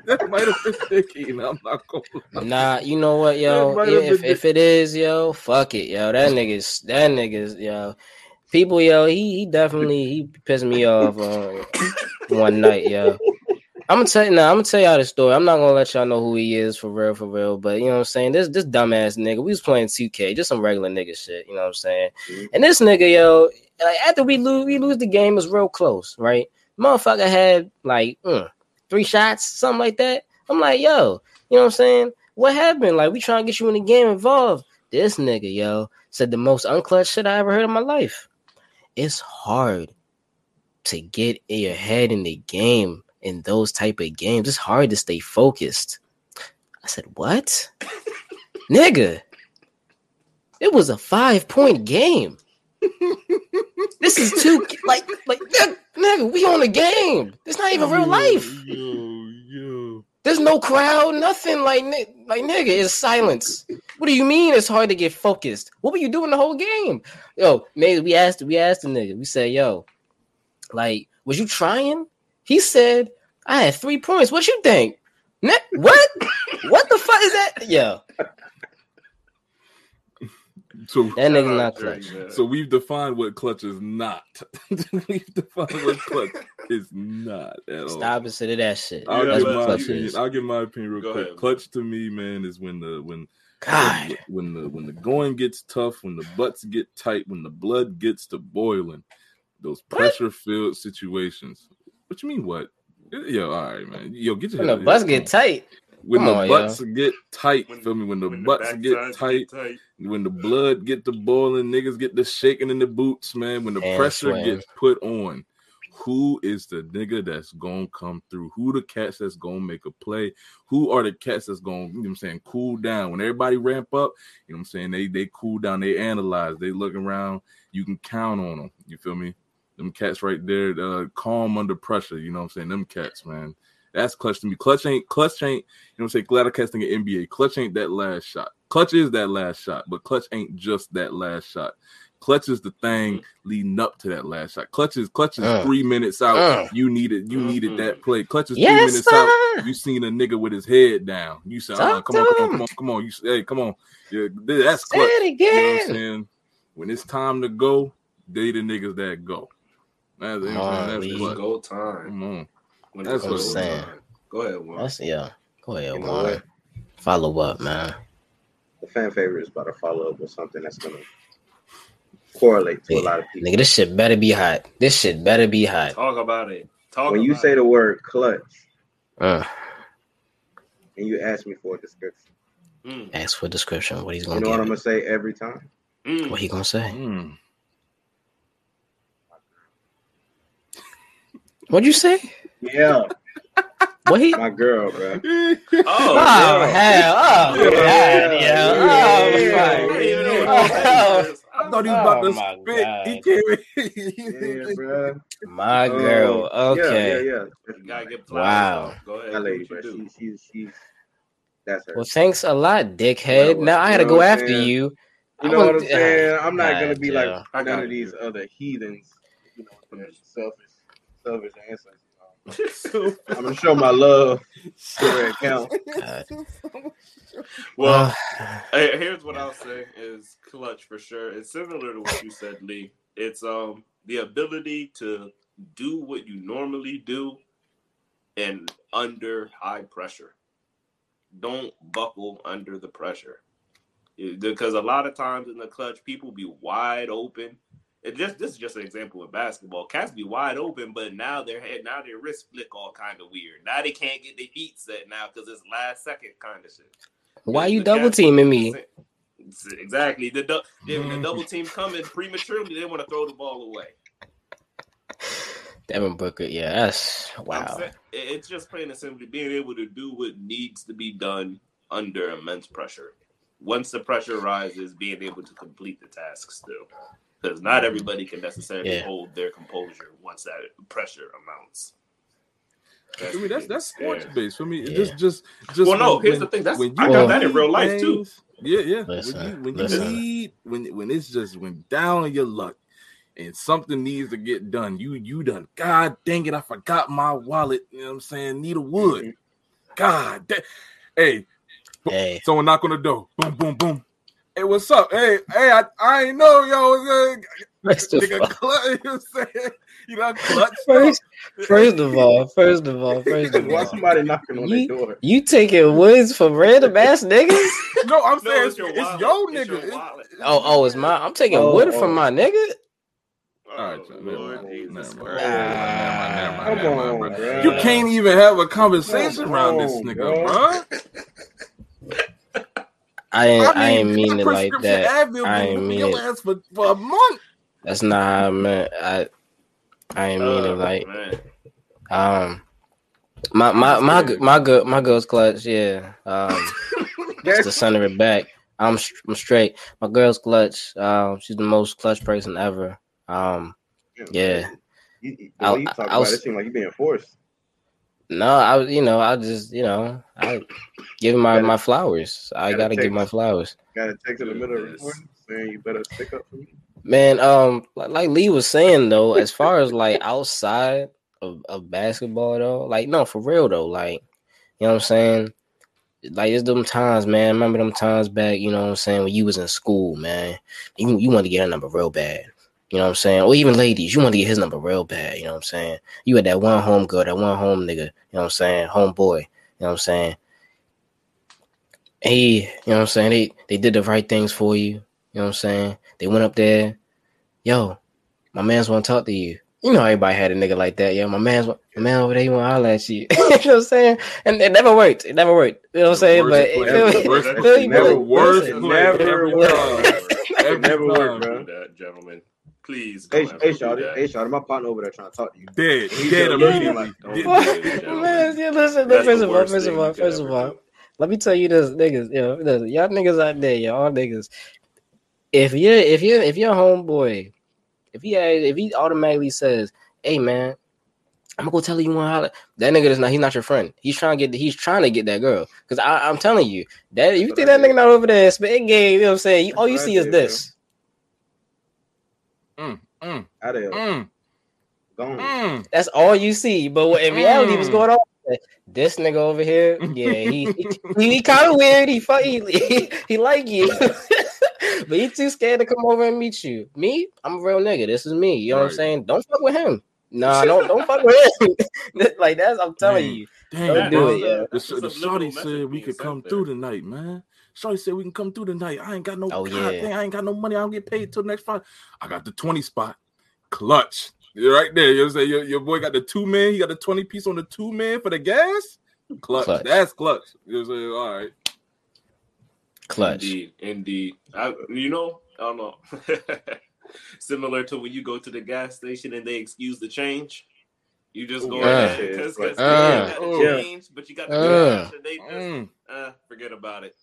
that might have been Dickie. And I'm not gonna lie. Nah, you know what, yo? If, if it is, yo, fuck it, yo. That nigga's that nigga's yo. People, yo, he he definitely he pissed me off uh, one night, yo. I'm gonna tell you now. Nah, I'm gonna tell y'all the story. I'm not gonna let y'all know who he is for real, for real. But you know what I'm saying? This this dumbass nigga. We was playing two K, just some regular nigga shit. You know what I'm saying? Mm-hmm. And this nigga, yo, like after we lose, we lose the game, it was real close, right? Motherfucker had like mm, three shots, something like that. I'm like, yo, you know what I'm saying? What happened? Like we trying to get you in the game involved. This nigga, yo, said the most unclutch shit I ever heard in my life. It's hard to get in your head in the game. In those type of games, it's hard to stay focused. I said, what? Nigga, it was a five-point game. This is too, like, like nigga, we on a game. It's not even real life. Yo, yo. There's no crowd, nothing. Like, like, nigga, it's silence. What do you mean it's hard to get focused? What were you doing the whole game? Yo, maybe we asked, we asked the nigga. We said, yo, like, was you trying? He said, I had three points. What you think? What? What the fuck is that? Yeah. So that nigga not clutch. Yeah. So we've defined what clutch is not. We've defined what clutch is not at all. Stop and sit to that shit. I'll, That's give what clutch is. I'll give my opinion real Go quick. Ahead, clutch to me, man, is when the when God when the when the going gets tough, when the butts get tight, when the blood gets to boiling, those pressure filled situations. What you mean? What? Yo, all right, man. Yo, get your when head the butts get tight. When Come the on, butts yo. get tight, when, feel me? When the when butts the get, tight, get tight, when the blood get the boiling, niggas get the shaking in the boots, man. When the and pressure swim. gets put on, who is the nigga that's gonna come through? Who the cats that's gonna make a play? Who are the cats that's gonna, you know what I'm saying, cool down? When everybody ramp up, you know what I'm saying, they they cool down, they analyze, they look around, you can count on them. You feel me? Them cats right there, uh, calm under pressure, you know what I'm saying? Them cats, man. That's clutch to me. Clutch ain't clutch ain't, you know what I'm saying, glad I catch thing in N B A. Clutch ain't that last shot. Clutch is that last shot, but clutch ain't just that last shot. Clutch is the thing leading up to that last shot. Clutch is clutch is uh, three minutes out. Uh, you needed you mm-hmm. needed that play. Clutch is yes, three minutes sir. out. You seen a nigga with his head down. You said, oh, come on, come on, come on, come on. You hey, come on. Yeah, that's clutch. Say it again. You know what I'm saying? When it's time to go, they the niggas that go. That's, oh, that's clutch. Go time. Come on. When That's what I'm saying. Go ahead, Juan. That's, yeah. Go ahead, Juan. Follow up, man. The fan favorite is about to follow up with something that's going to correlate to yeah. a lot of people. Nigga, this shit better be hot. This shit better be hot. Talk about it. Talk when you say it. the word clutch, uh, and you ask me for a description. Mm. Ask for a description. What he's going to do. You know what I'm going to say every time? Mm. What he going to say? Mm. What'd you say? Yeah. What he? My girl, bro. Oh, oh hell. Oh, yeah. God, yeah. yeah. Oh, yeah. My yeah. God. I thought he was about to oh, spit. God. He came in. Yeah, bro. My oh, girl. Okay. Yeah, yeah, yeah. You gotta get wow. Go ahead. That lady, bro. She, she, she, that's her. Well, thanks a lot, dickhead. Now I had to go after saying? you. You know what I'm saying? I'm not going to be like yeah. none of these other heathens. You know, selfish, selfish answers. So, I'm gonna show my love to her account. God. Well, uh, here's what I'll say is clutch for sure. It's similar to what you said, Lee. It's um the ability to do what you normally do and under high pressure. Don't buckle under the pressure. Because a lot of times in the clutch, people be wide open. It just this is just an example of basketball. Cats be wide open, but now their head, now their wrists flick all kind of weird. Now they can't get their feet set now because it's last second kind of shit. Why you double teaming me? Exactly. The, du- the double team coming prematurely. They want to throw the ball away. Devin Booker, yeah, that's wow. It's just plain and simply being able to do what needs to be done under immense pressure. Once the pressure rises, being able to complete the task still. Because not everybody can necessarily yeah. hold their composure once that pressure amounts. That's I mean, that's that's sports yeah. based for me. Yeah. Just, just, just. Well, no. When, here's the thing. That's when you I got that in real life games, too. Yeah, yeah. Listen, when you, when you need, when when it's just when down on your luck, and something needs to get done, you you done. God dang it! I forgot my wallet. You know what I'm saying? Need a wood. God, da- hey, hey, someone knock on the door. Boom, boom, boom. Hey, what's up? Hey, hey, I, I ain't know y'all. First of all, clutch, you know what I'm saying? You know, clutch. First, first of all, first of all, first of all. Why somebody knocking on the door? You taking woods for random ass niggas? No, I'm no, saying it's your, it's your nigga. It's your it's, oh, oh, it's my. I'm taking oh, wood oh. from my nigga. All right, oh, Lord Jesus Christ. Come on, bro. Bro. You can't even have a conversation oh, around this nigga, bro. I ain't, I, mean, I ain't mean it like that. Advil I ain't mean it. For, for a month. That's not how I meant. I, I ain't mean oh, it like. Man. Um, my my my my, my, girl, my girl's clutch. Yeah. Um, just to center it back. I'm I'm straight. My girl's clutch. Um, she's the most clutch person ever. Um, yeah. You, you, I, you talk I, about I was, it seems like you being forced. No, I you know I just you know I give my, gotta, my flowers. I gotta, gotta give my flowers. Gotta take to the middle of the recording saying you better stick up for me. Man, um, like Lee was saying though, as far as like outside of, of basketball though, like no, for real though, like You know what I'm saying? Like, it's them times, man. Remember them times back, you know what I'm saying, when you was in school, man. You you wanted to get her number real bad. You know what I'm saying? Or even ladies, you wanted to get his number real bad. You know what I'm saying? You had that one home girl, that one home nigga. You know what I'm saying? Home boy. You know what I'm saying? Hey, you know what I'm saying? They they did the right things for you. You know what I'm saying? They went up there. Yo, my man's want to talk to you. You know everybody had a nigga like that. Yo, my man's my man over there, he want to holler at you. You know what I'm saying? And it never worked. It never worked. You know what I'm saying? But it never worked. It never worked. It never worked, bro. That, gentlemen. Please. Hey, hey, Shawty. Hey, Shawty. My partner over there trying to talk to you. Dead. He dead immediately. Listen, first of all, first of all, first of all, let me tell you this, niggas. You know, listen, y'all niggas out there, y'all niggas. If you if you if your homeboy, if he if he automatically says, "Hey, man, I'm gonna go tell you you want to holler," that nigga is not. He's not your friend. He's trying to get. He's trying to get that girl. Because I'm telling you that you think that nigga not over there spitting game. You know what I'm saying? You, all you see is this. Mm, mm, out of mm, gone. Mm. That's all you see. But what in reality mm. was going on? This nigga over here, yeah, he he, he, he kind of weird. He funny. He, he, he like you, but he too scared to come over and meet you. Me, I'm a real nigga. This is me. You know right. what I'm saying? Don't fuck with him. Nah, don't don't fuck with him. Like that's I'm telling Dang. you. Dang, don't do it. Yeah. The, the shorty said we could come through tonight, man. Shorty said we can come through tonight. I ain't got no oh, yeah. thing. I ain't got no money. I don't get paid till next Friday. I got the twenty spot, clutch. You're right there. You know what I'm saying? Your, your boy got the two man. He got the twenty piece on the two man for the gas. Clutch. clutch. That's clutch. You know what I'm saying? All right. Clutch. Indeed. Indeed. I, you know, I don't know. Similar to when you go to the gas station and they excuse the change. You just go ahead uh, because uh, uh, oh, change, but you got the uh, change and they just uh, forget about it.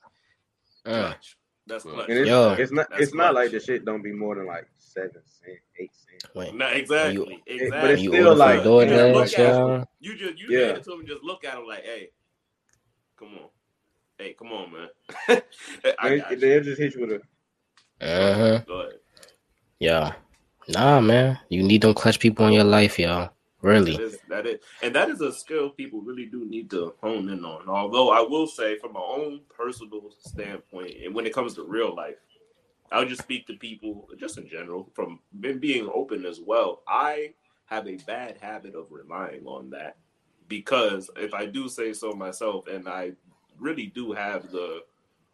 Uh, clutch. That's clutch. It's, Yo, it's not. It's clutch. Not like the shit don't be more than like seven cents, eight cents. Wait, no, exactly. You, exactly. But it's you still like door you, door just door. you just you yeah. it to him and just look at him like, hey, come on, hey, come on, man. I They'll just hit you with a. Uh huh. Go ahead. Yeah. Nah, man. You need them clutch people in your life, y'all. Really. That is, that is, and that is a skill people really do need to hone in on. Although I will say from my own personal standpoint, and when it comes to real life, I'll just speak to people just in general from being open as well. I have a bad habit of relying on that because if I do say so myself, and I really do have the,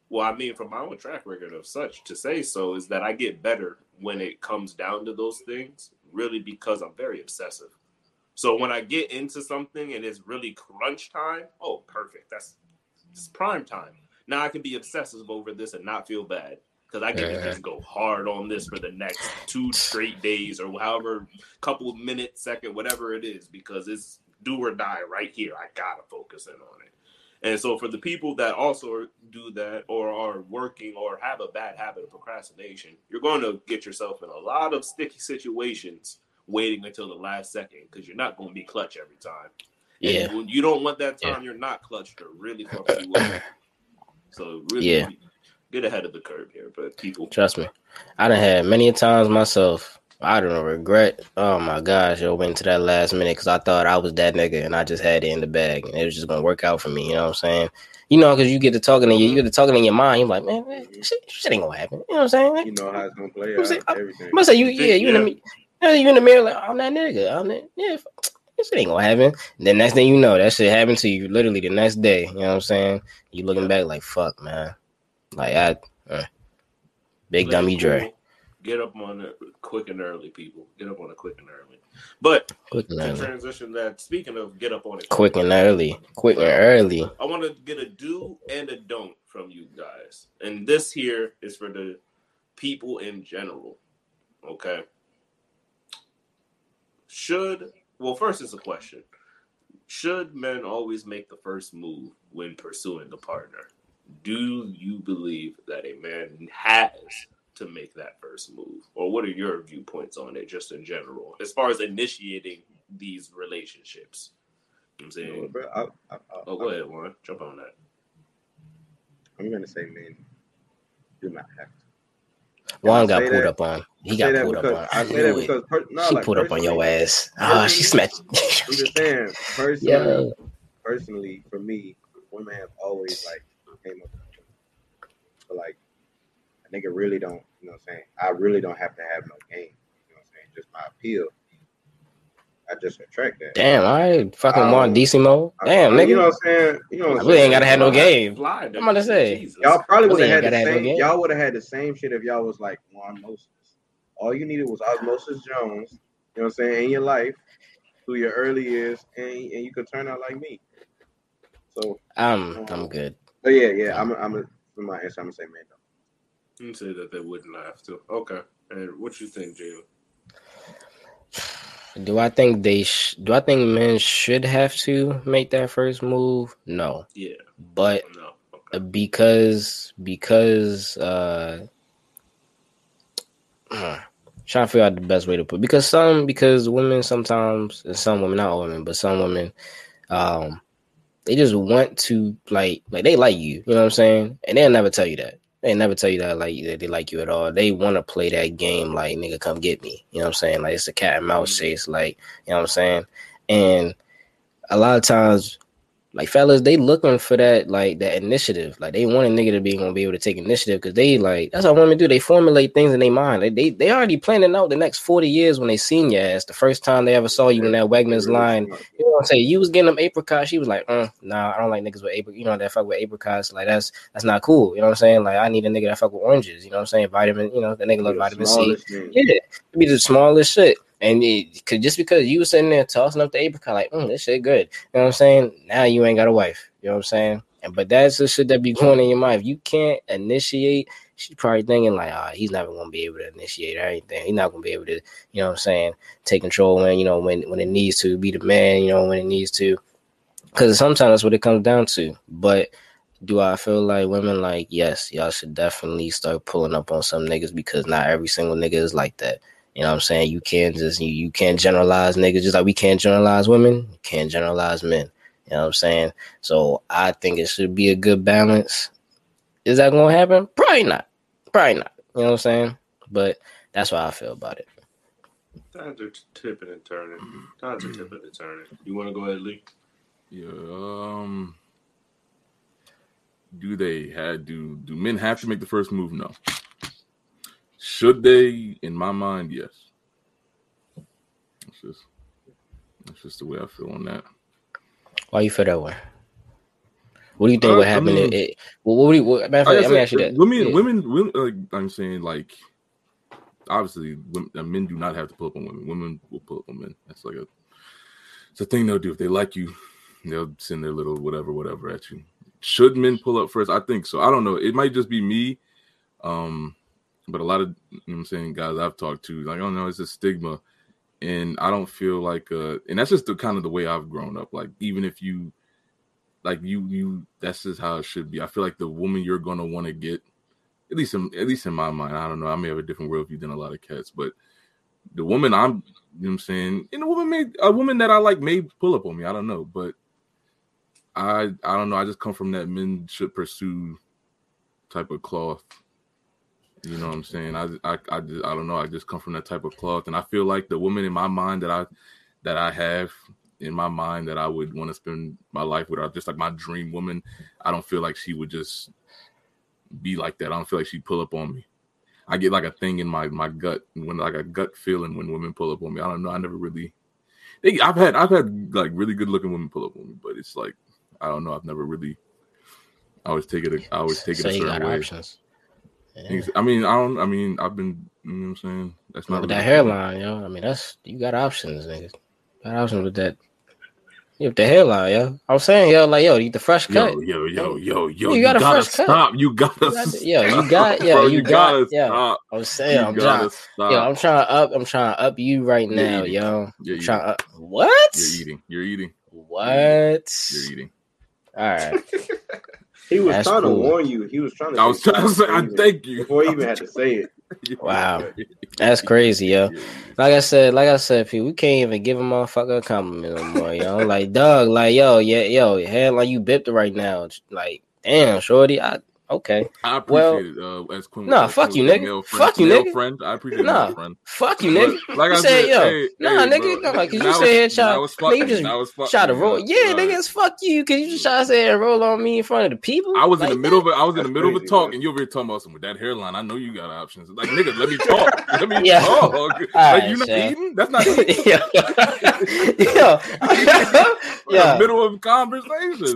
well, I mean, from my own track record of such to say so is that I get better when it comes down to those things, really because I'm very obsessive. So when I get into something and it's really crunch time, oh, perfect. That's it's prime time. Now I can be obsessive over this and not feel bad because I can uh, just go hard on this for the next two straight days or however, couple minutes, second, whatever it is, because it's do or die right here. I got to focus in on it. And so for the people that also do that or are working or have a bad habit of procrastination, you're going to get yourself in a lot of sticky situations waiting until the last second because you're not going to be clutch every time. Yeah. And when you don't want that time, yeah. you're not clutch to really fuck you up. So really yeah. get ahead of the curve here, but people. Trust me. I done had many times myself. I don't regret. Oh my gosh. Yo, went to that last minute because I thought I was that nigga and I just had it in the bag and it was just going to work out for me. You know what I'm saying? You know, because you get to talking in your, you get to talking in your mind. You're like, man, man shit, shit ain't going to happen. You know what I'm saying? You know how it's going to play out. I, everything. I'm going to say, you, yeah, you yeah. in the You in the mirror like, I'm that nigga. I'm that, yeah, this shit ain't gonna happen. And the next thing you know, that shit happened to you literally the next day. You know what I'm saying? You looking back like, fuck, man. Like, I, uh, big Play dummy Dre. Get up on it quick and early, people. Get up on it quick and early. But quick and to early. Transition that, speaking of get up on it quick, quick and early, quick and early. I want to get a do and a don't from you guys. And this here is for the people in general. Okay. Should, well, first it's a question. Should men always make the first move when pursuing a partner? Do you believe that a man has to make that first move? Or what are your viewpoints on it just in general, as far as initiating these relationships? You know what I'm saying? You know, bro, I, I, I, oh, go I, ahead, Juan. Jump on that. I'm going to say men do not have to. Juan got pulled that, up on. He got pulled because, up on. I, I say that because per, no, she like pulled up on your ass. Ah, oh, she smacked. I'm just saying, personally, yeah. personally, for me, women have always like came up with. But like a nigga really don't, you know what I'm saying? I really don't have to have no game. You know what I'm saying? Just my appeal. I just attract that. Damn, I fucking um, want D C mode. Damn, I mean, nigga. You know what I'm saying? You know what I'm I really saying? ain't gotta have no game. I'm gonna say Jesus. Y'all probably would have had the same. No y'all would have had the same shit if y'all was like Juan Moses. All you needed was Osmosis Jones. You know what I'm saying? In your life, who your early is, and and you could turn out like me. So I'm um, I'm good. But yeah, yeah. I'm I'm for my answer. I'm gonna say man. You say that they wouldn't have to. Okay. And what you think, Jalen? Do I think they? Sh- do I think men should have to make that first move? No. Yeah. But no. Okay. because because uh, uh, trying to figure out the best way to put it. because some because women sometimes and some women not all women but some women um they just want to like like they like you, you know what I'm saying, and they'll never tell you that. They never tell you that like that they like you at all. They want to play that game like, nigga, come get me. You know what I'm saying? Like, it's a cat and mouse chase. Like, you know what I'm saying? And a lot of times, like, fellas, they looking for that, like, that initiative. Like, they want a nigga to be gonna be able to take initiative because they like that's what women do. They formulate things in their mind. Like, they they already planning out the next forty years when they seen your ass. The first time they ever saw you in that Wegmans line. You know what I'm saying? You was getting them apricots. She was like, mm, nah, I don't like niggas with apricots. You know that fuck with apricots. Like that's that's not cool. You know what I'm saying? Like I need a nigga that fuck with oranges. You know what I'm saying? Vitamin. You know that nigga love vitamin C. Thing. Yeah, it be the smallest shit. And it, cause just because you were sitting there tossing up the apricot, like, mm, this shit good. You know what I'm saying? Now you ain't got a wife. You know what I'm saying? And but that's the shit that be going in your mind. If you can't initiate, she's probably thinking like, ah, oh, he's never gonna be able to initiate or anything. He's not gonna be able to, you know what I'm saying, take control when you know when when it needs to, be the man, you know, when it needs to. Cause sometimes that's what it comes down to. But do I feel like women like, yes, y'all should definitely start pulling up on some niggas because not every single nigga is like that. You know what I'm saying? You can't just you, you can't generalize niggas just like we can't generalize women, you can't generalize men. You know what I'm saying? So I think it should be a good balance. Is that gonna happen? Probably not. Probably not. You know what I'm saying? But that's how I feel about it. Times are tipping and turning. Times are tipping and turning. You wanna go ahead, Lee? Yeah, um do they have do do men have to make the first move? No. Should they? In my mind, yes. That's just, that's just the way I feel on that. Why you feel that way? What do you think uh, would happen? I mean, it, it, well, what do you? What, matter of fact, let me ask you that. Women, yeah. women, women uh, I'm saying, like, obviously, women, uh, men do not have to pull up on women. Women will pull up on men. That's like a, it's a thing they'll do. If they like you, they'll send their little whatever, whatever at you. Should men pull up first? I think so. I don't know. It might just be me. Um. But a lot of, you know what I'm saying, guys I've talked to, like, oh, no, it's a stigma. And I don't feel like, uh, and that's just the kind of the way I've grown up. Like, even if you, like, you, you, that's just how it should be. I feel like the woman you're going to want to get, at least in, at least in my mind, I don't know, I may have a different worldview than a lot of cats, but the woman I'm, you know what I'm saying, and a woman may, a woman that I like may pull up on me, I don't know. But I, I don't know, I just come from that men should pursue type of cloth. You know what I'm saying? I I I, just, I don't know. I just come from that type of cloth, and I feel like the woman in my mind that I that I have in my mind that I would want to spend my life with, just like my dream woman, I don't feel like she would just be like that. I don't feel like she'd pull up on me. I get like a thing in my my gut when like a gut feeling when women pull up on me. I don't know. I never really. They, I've had I've had like really good looking women pull up on me, but it's like I don't know. I've never really. I always take it. A, I always take it so a certain way. Options. Yeah. I mean, I don't. I mean, I've been. You know what I'm saying? That's not with that hairline, yo. I mean, that's you got options, niggas. Got options with that. Yeah, with the hairline, yo. I'm saying, yo, like, yo, you the fresh cut. Yo, yo, yo, yo, yo. You, you got a fresh cut. Stop. You gotta. You gotta stop, yo, you got. Yeah, bro, you, you got. Gotta yeah. Stop. I'm saying, you I'm trying. Stop. Yo, I'm trying to up. I'm trying to up you right You're now, eating. yo. You're I'm trying to up. What? You're eating. You're eating. What? You're eating. All right. He was That's trying cool. to warn you. He was trying to. I was trying to say, "I thank you," before he even had to say it. Wow, that's crazy, yo. Like I said, like I said, people, we can't even give a motherfucker a compliment no more, yo. Like, Doug, like, yo, yeah, yo, your hairline, you bipped right now. Like, damn, shorty, I Okay. I appreciate well, it. Uh, as Quinn nah, fuck you, nigga. Fuck you, nigga. Friend. I appreciate it, nah, friend. Fuck you, nigga. But like you I said, said, yo, hey, nah, hey, nigga, bro. Cause you was, said and shot, was fucking, you just fucking, shot a roll. Yeah, nah. Nigga, it's fuck you, cause you just shot say and roll on me in front of the people. I was like, in the middle of it. I was That's in the middle crazy, of a talk, man. And you over here talking about some with that hairline. I know you got options. Like, nigga, let me talk. Let me yeah. talk. Like, right, you not sure. eating? That's not eating. Yo, in the middle of conversations,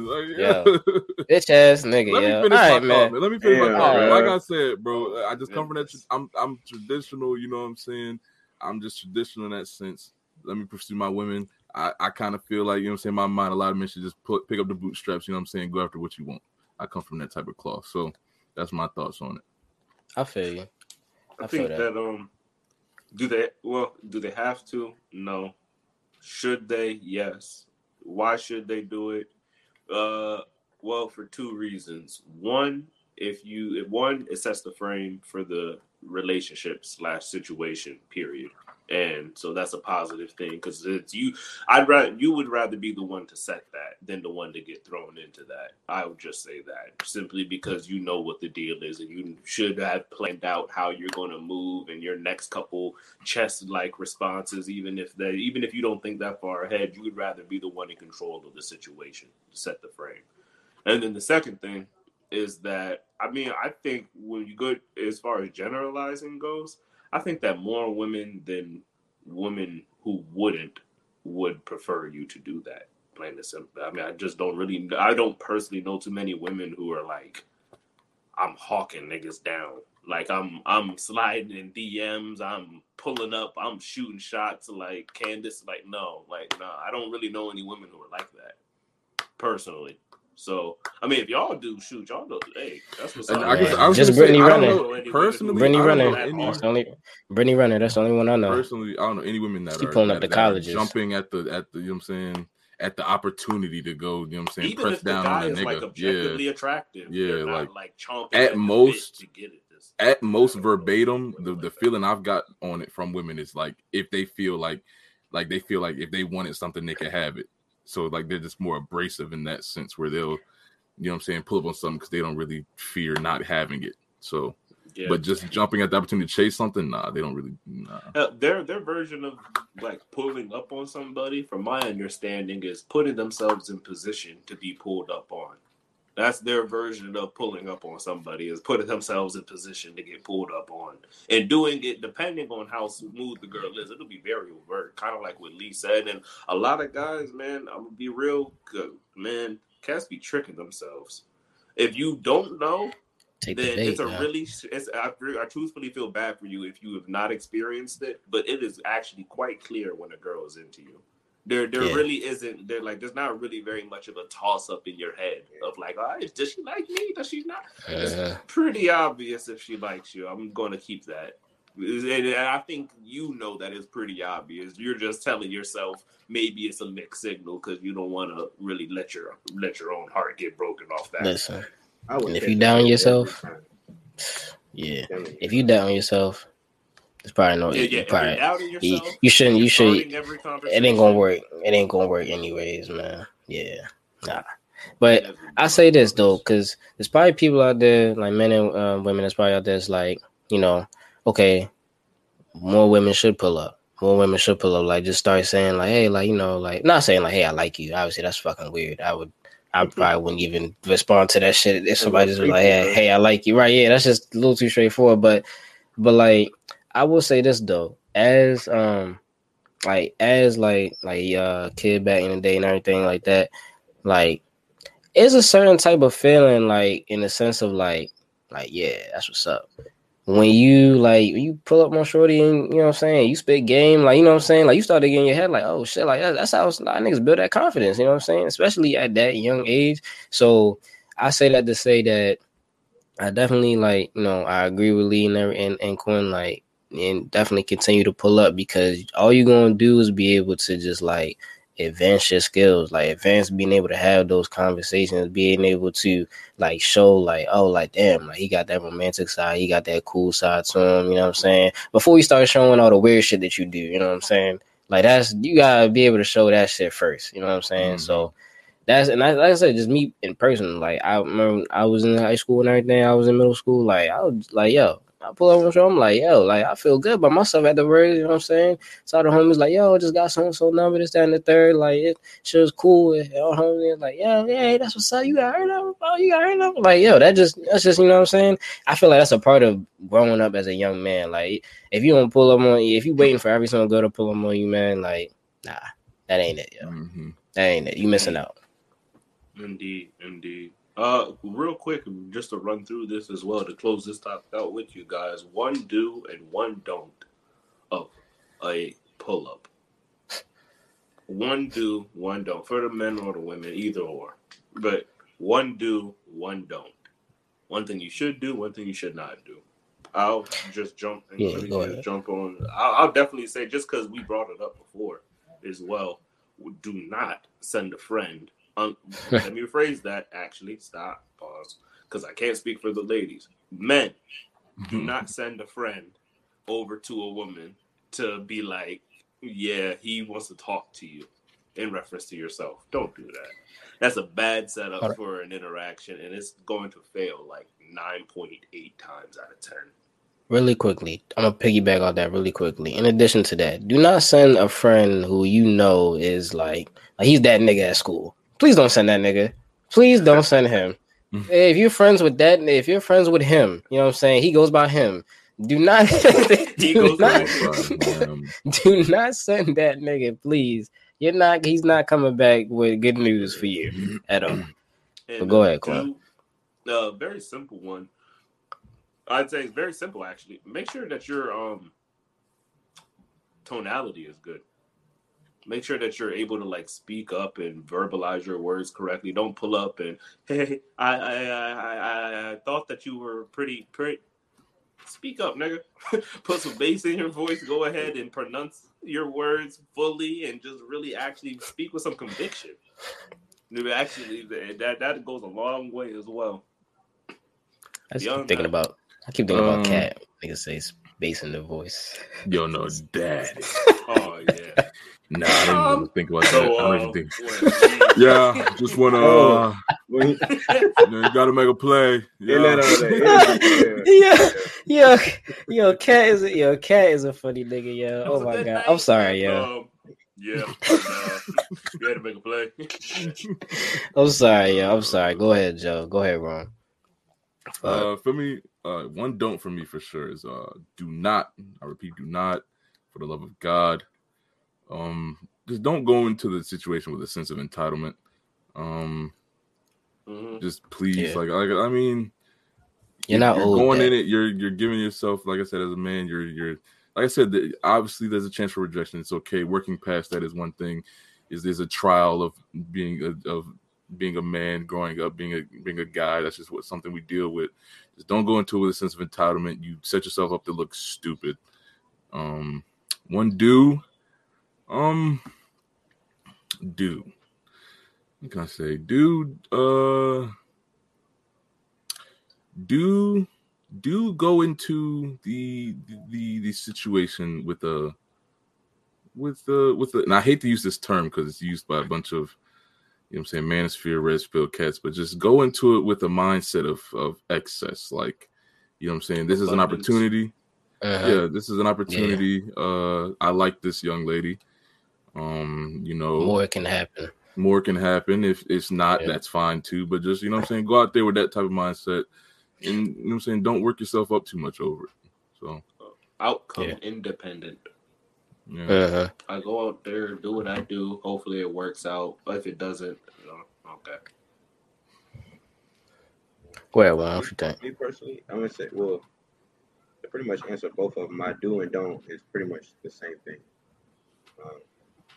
bitch ass nigga. Let me finish, man. Oh, man, let me finish yeah, my call. Like I said, bro, I just come from that. I'm I'm traditional, you know what I'm saying? I'm just traditional in that sense. Let me pursue my women. I, I kind of feel like, you know what I'm saying, in my mind, a lot of men should just put, pick up the bootstraps, you know what I'm saying, go after what you want. I come from that type of cloth. So that's my thoughts on it. I feel you. I, I feel think that. that um do they well, do they have to? No. Should they? Yes. Why should they do it? Uh Well, for two reasons. One, if you if one, it sets the frame for the relationship slash situation, period. And so that's a positive thing because it's you. I'd rather you would rather be the one to set that than the one to get thrown into that. I would just say that simply because you know what the deal is and you should have planned out how you're going to move and your next couple chess-like responses. Even if they, even if you don't think that far ahead, you would rather be the one in control of the situation to set the frame. And then the second thing is that, I mean, I think when you go as far as generalizing goes, I think that more women than women who wouldn't would prefer you to do that, plain and simple. I mean, I just don't really, I don't personally know too many women who are like, I'm hawking niggas down. Like, I'm I'm sliding in D Ms, I'm pulling up, I'm shooting shots like Candace. Like, no, like, no, I don't really know any women who are like that, personally. So, I mean, if y'all do shoot, y'all know, hey, that's what's up. I, guess, I was just Brittany Renner. Personally, Brittany Renner. That's the only Brittany Renner. That's the only one I know. Personally, I don't know any women that she are pulling up that, the colleges, jumping at the at the you know what I'm saying, at the opportunity to go, you know what I'm saying, even press if down the guy on a nigga. Like objectively yeah. attractive. Yeah, yeah like, like chomping at, at most to get it. This at most verbatim, the, the feeling I've got on it from women is like if they feel like like they feel like if they wanted something, they could have it. So, like, they're just more abrasive in that sense where they'll, you know what I'm saying, pull up on something because they don't really fear not having it. So, yeah. But just jumping at the opportunity to chase something, nah, they don't really, nah. Uh, their, their version of, like, pulling up on somebody, from my understanding, is putting themselves in position to be pulled up on. That's their version of pulling up on somebody, is putting themselves in position to get pulled up on. And doing it, depending on how smooth the girl is, it'll be very overt, kind of like what Lee said. And a lot of guys, man, I'm going to be real good. Man, cats be tricking themselves. If you don't know, Take then the date, it's a yeah. really it's, – I, I truthfully feel bad for you if you have not experienced it, but it is actually quite clear when a girl is into you. There, there yeah. really isn't. There, like, there's not really very much of a toss up in your head of like, oh, does she like me? Does she not? Uh, it's pretty obvious if she likes you. I'm going to keep that, and I think you know that it's pretty obvious. You're just telling yourself maybe it's a mixed signal because you don't want to really let your let your own heart get broken off that. Listen, I would and if you down yourself, yeah, if you down yourself. It's probably no. Yeah, yeah. Probably, doubting yourself, you, you shouldn't. You should. It ain't gonna work. It ain't gonna work anyways, man. Yeah, nah. But I say this though, because there's probably people out there, like men and uh, women, that's probably out there. It's like, you know, okay, more women should pull up. More women should pull up. Like, just start saying like, hey, like, you know, like, not saying like, hey, I like you. Obviously, that's fucking weird. I would. I probably wouldn't even respond to that shit if somebody just was like, hey, hey, I like you. Right? Yeah, that's just a little too straightforward. But, but like. I will say this though, as um, like as like like uh, kid back in the day and everything like that, like it's a certain type of feeling, like in the sense of like like yeah, that's what's up. When you like when you pull up on shorty and you know what I'm saying, you spit game, like you know what I'm saying, like you started getting your head like oh shit, like that, that's how a lot of niggas build that confidence, you know what I'm saying, especially at that young age. So I say that to say that I definitely like you know I agree with Lee and and, and Quinn like. And definitely continue to pull up because all you're going to do is be able to just like advance your skills, like advance being able to have those conversations, being able to like show like, oh, like, damn, like he got that romantic side. He got that cool side to him. You know what I'm saying? Before you start showing all the weird shit that you do, you know what I'm saying? Like that's, you got to be able to show that shit first. You know what I'm saying? Mm-hmm. So that's and I, like I said, just me in person. Like I remember I was in high school and everything. I was in middle school. Like I was like, yo, I pull up on the show. I'm like, yo, like I feel good by myself at the very, you know what I'm saying? So the homies like, yo, just got so and so number, this, that, and the third. Like it shit was cool. And all homies like, yeah, yeah, that's what's up. You got heard of? Oh, you got heard of? Like, yo, that just that's just you know what I'm saying? I feel like that's a part of growing up as a young man. Like if you don't pull up on you, if you waiting for every single girl to pull up on you, man, like, nah, that ain't it, yo. Mm-hmm. That ain't it. You missing out. Indeed, indeed. Uh, real quick, just to run through this as well, to close this topic out with you guys, one do and one don't of a pull-up. One do, one don't. For the men or the women, either or. But one do, one don't. One thing you should do, one thing you should not do. I'll just jump and yeah, just jump on. I'll, I'll definitely say, just because we brought it up before as well, do not send a friend. Um, let me rephrase that. Actually, stop, pause, because I can't speak for the ladies. Men, do not send a friend over to a woman to be like, yeah, he wants to talk to you in reference to yourself. Don't do that. That's a bad setup right. for an interaction, and it's going to fail like nine point eight times out of ten. Really quickly, I'm going to piggyback on that really quickly. In addition to that, do not send a friend who you know is like, like he's that nigga at school. Please don't send that nigga. Please don't send him. If you're friends with that, if you're friends with him, you know what I'm saying? He goes by him. Do not, do, not do not send that nigga, please. You're not he's not coming back with good news for you at all. But go ahead, Quan. Uh very simple one. I'd say it's very simple actually. Make sure that your um tonality is good. Make sure that you're able to like speak up and verbalize your words correctly. Don't pull up and hey, I I I I thought that you were pretty pretty. Speak up, nigga. Put some bass in your voice. Go ahead and pronounce your words fully and just really actually speak with some conviction. Actually, that that goes a long way as well. I just keep thinking about. I keep thinking um, about Cat. Nigga says bass in the voice. Yo, no, dad. Oh yeah. Nah, I didn't um, really think about that. So, uh, I don't even think. Yeah, just want to. Uh, you know, you got to make a play. Yeah, yeah, yeah. Yo, Cat is yo, Cat is a funny nigga, yo. Oh my god, night. I'm sorry, yo. Um, yeah, uh, you had to make a play. I'm sorry, yo. I'm sorry. Go ahead, Joe. Go ahead, Ron. Uh, uh, for me, uh, one don't for me for sure is uh, do not. I repeat, do not. For the love of God. Um, just don't go into the situation with a sense of entitlement. Um, mm-hmm. Just please, yeah. like, like, I mean, you're not you're old, going man. in it. You're you're giving yourself, like I said, as a man, you're you're like I said. The, obviously, there's a chance for rejection. It's okay. Working past that is one thing. Is there's a trial of being a, of being a man, growing up, being a being a guy. That's just what something we deal with. Just don't go into it with a sense of entitlement. You set yourself up to look stupid. Um, one do. Um, dude, what can I say? Dude, uh, do do go into the the the situation with a with a with a, and I hate to use this term because it's used by a bunch of you know what I'm saying manosphere, red spill cats, but just go into it with a mindset of of excess, like you know what I'm saying. This is an opportunity. Uh, yeah, this is an opportunity. Yeah. Uh, I like this young lady. Um, you know, more can happen. More can happen. If it's not, yeah. that's fine too. But just you know what I'm saying, go out there with that type of mindset, and you know what I'm saying, don't work yourself up too much over it. So outcome yeah. independent. Yeah. Uh-huh. I go out there, do what I do. Hopefully, it works out. But if it doesn't, you know, okay. Well, well, what you think? Me personally, I'm gonna say, well. I pretty much answer both of them. My do and don't is pretty much the same thing. Um,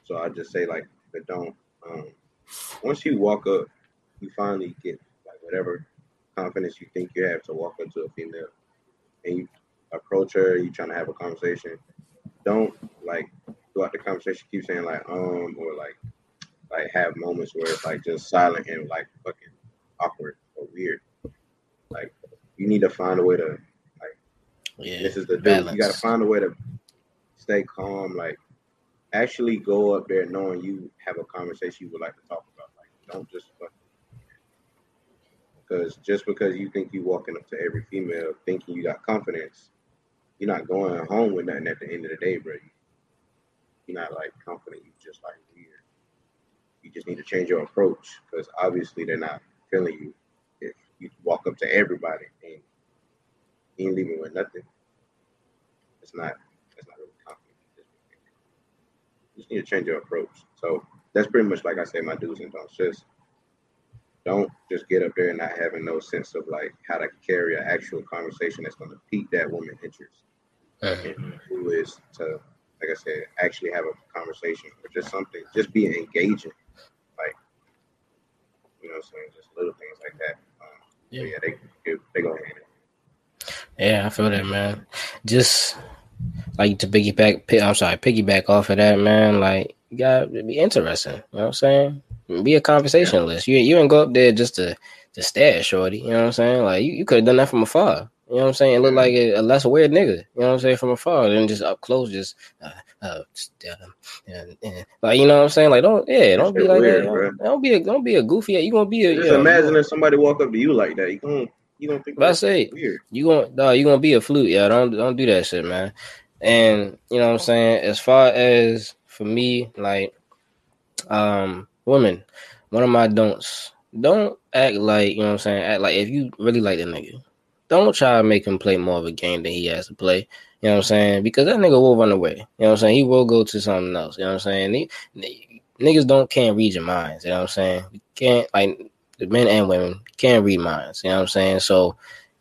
so I just say like the don't. Um, once you walk up, you finally get like whatever confidence you think you have to walk up to a female, and you approach her. You trying to have a conversation. Don't like throughout the conversation keep saying like um or like like have moments where it's like just silent and like fucking awkward or weird. Like you need to find a way to. Yeah, this is the thing. You gotta find a way to stay calm. Like, actually go up there knowing you have a conversation you would like to talk about. Like, Don't just fucking. Because just because you think you're walking up to every female thinking you got confidence, you're not going home with nothing at the end of the day, bro. You're not, like, confident. You're just, like, weird. You just need to change your approach because obviously they're not feeling you. If you walk up to everybody and you ain't leaving with nothing, it's not, it's not really confident. You just need to change your approach. So that's pretty much, like I say, my do's and don'ts. Just don't just get up there and not having no sense of, like, how to carry an actual conversation that's going to pique that woman's interest. Mm-hmm. And who is to, like I said, actually have a conversation or just something, just be engaging. Like, you know what I'm saying? Just little things like that. Um, yeah, yeah they, they go hand it. Yeah, I feel that, man. Just, like, to piggyback, I'm sorry, piggyback off of that, man, like, you gotta be interesting. You know what I'm saying? Be a conversationalist. You you ain't go up there just to, to stare at shorty. You know what I'm saying? Like, you, you could have done that from afar. You know what I'm saying? It looked like a, a less weird nigga. You know what I'm saying? From afar. Then just up close, just, uh, uh, just uh, and, and, like, you know what I'm saying? Like, don't, yeah, don't be like weird, that. Don't, don't, be a, don't be a goofy. You going to be a. Just you know, imagine if somebody walk up to you like that. You going you gonna think that's weird. You going no, you gonna be a flute. Yeah, don't, don't do that shit, man. And, you know what I'm saying? As far as for me, like, um, women, one of my don'ts, don't act like, you know what I'm saying? Act like if you really like the nigga. Don't try to make him play more of a game than he has to play. You know what I'm saying? Because that nigga will run away. You know what I'm saying? He will go to something else. You know what I'm saying? He, n- niggas don't can't read your minds. You know what I'm saying? You can't, like, the men and women can't read minds. You know what I'm saying? So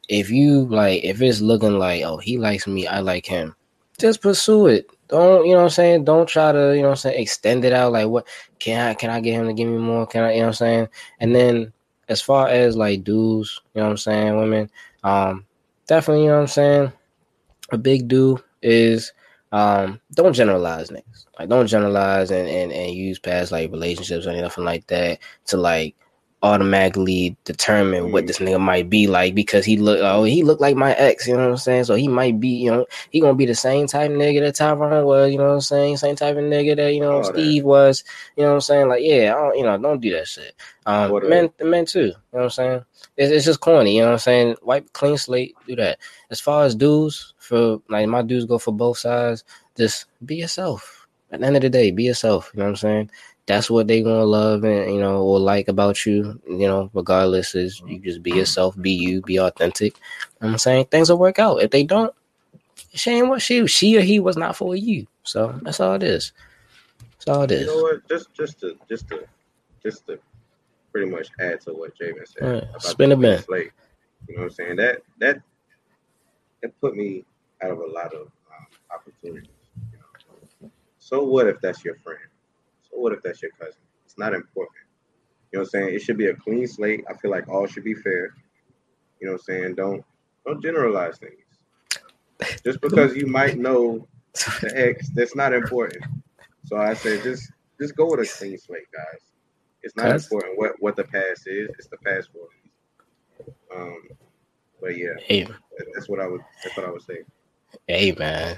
if you, like, if it's looking like, oh, he likes me, I like him, just pursue it. Don't, you know what I'm saying? Don't try to, you know what I'm saying, extend it out. Like, what, can I, can I get him to give me more? Can I, you know what I'm saying? And then as far as, like, dudes, you know what I'm saying, women, Um, definitely, you know what I'm saying, a big do is um, don't generalize niggas. Like, don't generalize and, and, and use past, like, relationships or anything like that to, like, automatically determine mm. what this nigga might be like because he look, oh, he look like my ex, you know what I'm saying? So he might be, you know, he gonna be the same type of nigga that Tyron was, you know what I'm saying? Same type of nigga that, you know, oh, Steve that. was, you know what I'm saying? Like, yeah, I don't, you know, don't do that shit. Um, men, the men too, you know what I'm saying? It's, it's just corny, you know what I'm saying? Wipe clean slate, do that. As far as dudes, for like my dudes go for both sides, just be yourself. At the end of the day, be yourself, you know what I'm saying? That's what they gonna love and, you know, or like about you, you know, regardless, is you just be yourself, be you, be authentic. You know what I'm saying? Things will work out. If they don't, shame what she she or he was not for you. So that's all it is. That's all it is. You know what? Just just to just to just to pretty much add to what Javen said. All right. About spin the bin. Slate. You know what I'm saying? That that that put me out of a lot of um, opportunities. You know? So what if that's your friend? What if that's your cousin? It's not important. You know what I'm saying? It should be a clean slate. I feel like all should be fair. You know what I'm saying? Don't don't generalize things. Just because you might know the ex, that's not important. So I say just just go with a clean slate, guys. It's not Cause... important what, what the past is. It's the past for you. Um, but yeah, hey. that's what I would that's what I would say. Hey man,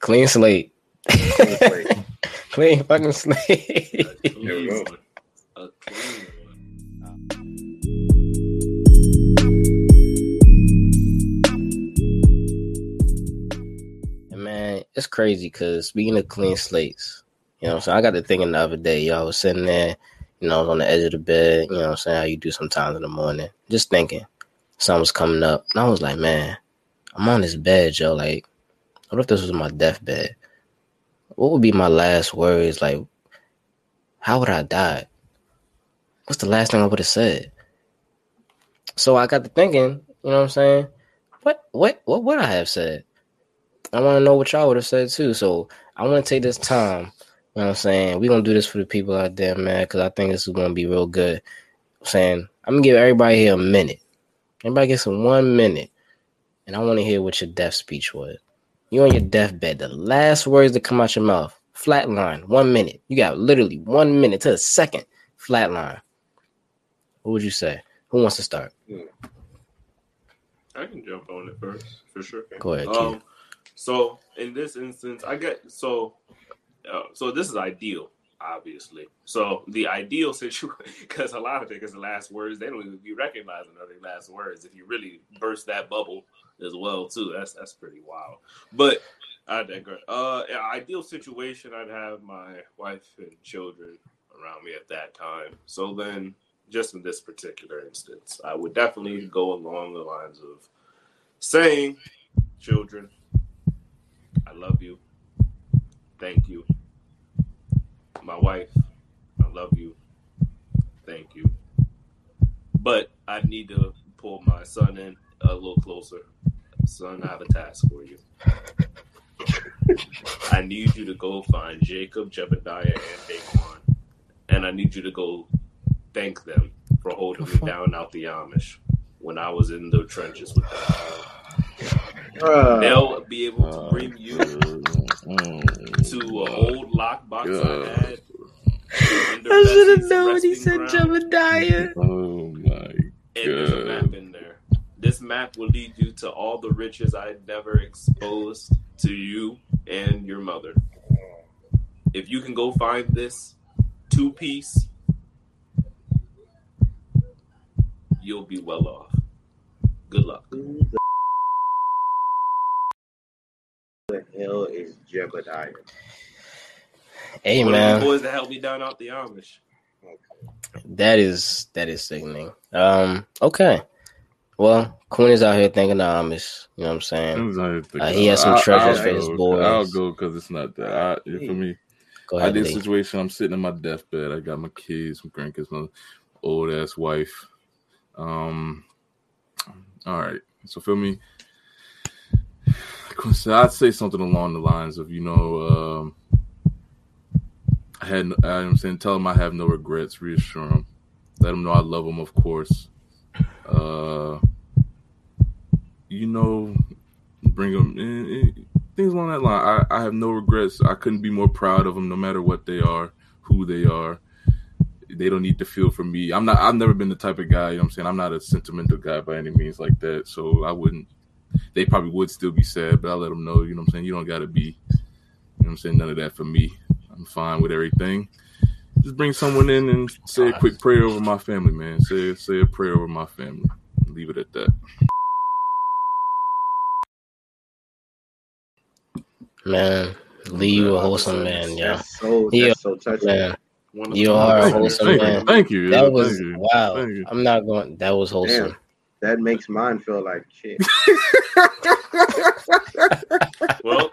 clean slate. Clean slate. Clean fucking slate. There we go. A clean one. And man, it's crazy because speaking of clean slates, you know what I'm saying? I got to thinking the other day, y'all was sitting there, you know, I was on the edge of the bed, you know what I'm saying? How you do sometimes in the morning. Just thinking. Something was coming up. And I was like, man, I'm on this bed, yo. Like, what if this was my deathbed? What would be my last words? Like, how would I die? What's the last thing I would have said? So I got to thinking, you know what I'm saying? What what what would I have said? I want to know what y'all would have said too. So I want to take this time, you know what I'm saying? We're going to do this for the people out there, man, because I think this is going to be real good. I'm saying, I'm going to give everybody here a minute. Everybody gets one minute. And I want to hear what your death speech was. You're on your deathbed. The last words that come out your mouth, flatline, one minute. You got literally one minute to a second, flatline. What would you say? Who wants to start? I can jump on it first, for sure. Go ahead. Um, so in this instance, I get so. Uh, so this is ideal. obviously. So the ideal situation, because a lot of niggas' last words, they don't even be recognizing their last words. If you really burst that bubble as well, too, that's that's pretty wild. But I digress. Uh, ideal situation, I'd have my wife and children around me at that time. So then, just in this particular instance, I would definitely go along the lines of saying, children, I love you. Thank you. My wife, I love you. Thank you. But I need to pull my son in a little closer. Son, I have a task for you. I need you to go find Jacob, Jebediah, and Daquan. And I need you to go thank them for holding me down out the Amish when I was in the trenches with them. Uh, They'll be able to bring you to an old lockbox I had. I should have known he said Jebediah. Oh my God. And there's a map in there. This map will lead you to all the riches I never exposed to you and your mother. If you can go find this two piece, you'll be well off. Good luck. Who the hell is Jebediah? Hey, one man. Of the boys that helped me down out the Amish. That is that is sickening. Um, okay. Well, Quinn is out here thinking the Amish. You know what I'm saying? Uh, he has some treasures I'll, I'll for his boys. I'll go because it's not that. I, for me, go ahead, I did a situation. I'm sitting in my deathbed. I got my kids, my grandkids, my old ass wife. Um. All right. So feel me. I'd say something along the lines of, you know, um, I had. You know what I'm saying, tell them I have no regrets. Reassure them. Let them know I love them. Of course. Uh, you know, bring them in, things along that line. I, I have no regrets. I couldn't be more proud of them, no matter what they are, who they are. They don't need to feel for me. I'm not. I've never been the type of guy. You know what I'm saying? I'm not a sentimental guy by any means like that. So I wouldn't. They probably would still be sad, but I let them know. You know what I'm saying? You don't gotta be. You know what I'm saying? None of that for me. I'm fine with everything. Just bring someone in and say a quick prayer over my family, man. Say say a prayer over my family. Leave it at that. Man, Lee, you a wholesome man, yeah. So, yeah, so touching. Man. You are a wholesome thank man. You, thank you. That yeah, was you. Wow. I'm not going. That was wholesome. Damn, that makes mine feel like shit. Well.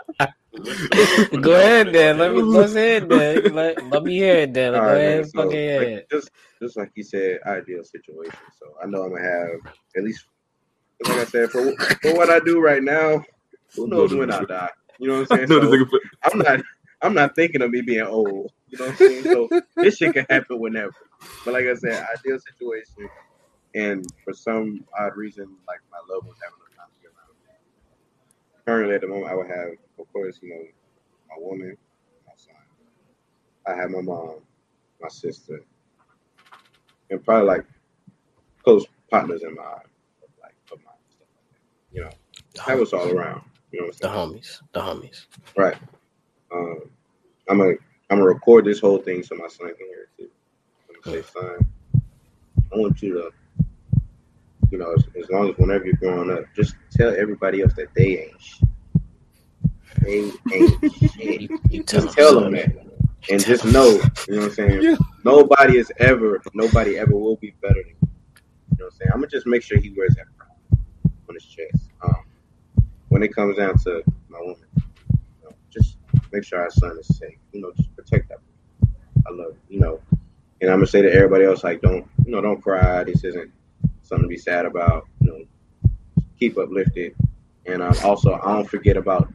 Go ahead, Dan. Let me go ahead, Dan. Let, let me hear it, Dan. Go right, ahead, so, fucking hear it. Like, just, just like you said, ideal situation. So I know I'm gonna have at least, like I said, for for what I do right now, who knows when I die? You know what I'm saying? So, I'm not, I'm not thinking of me being old. You know what I'm saying? So this shit can happen whenever. But like I said, ideal situation, and for some odd reason, like my love was having a time to get around. Currently, at the moment, I would have. Of course, you know, my woman, my son. I have my mom, my sister, and probably like close partners in my like for my stuff like that. You know, that was all around. You know what I'm saying? The homies, the homies. Right. Um, I'm gonna I'm gonna record this whole thing so my son can hear it too. I'm gonna say, son, I want you to, you know, as, as long as whenever you're growing up, just tell everybody else that they ain't shit. Ain't, ain't shit. You, you tell just tell them that, and just know, you know what I'm saying. Yeah. Nobody is ever, nobody ever will be better than you. You know what I'm saying. I'm gonna just make sure he wears that crown on his chest. Um, when it comes down to my woman, you know, just make sure our son is safe. You know, just protect that. I love you, you know. And I'm gonna say to everybody else, like, don't, you know, don't cry. This isn't something to be sad about. You know, keep uplifted. And um, also, I don't forget about.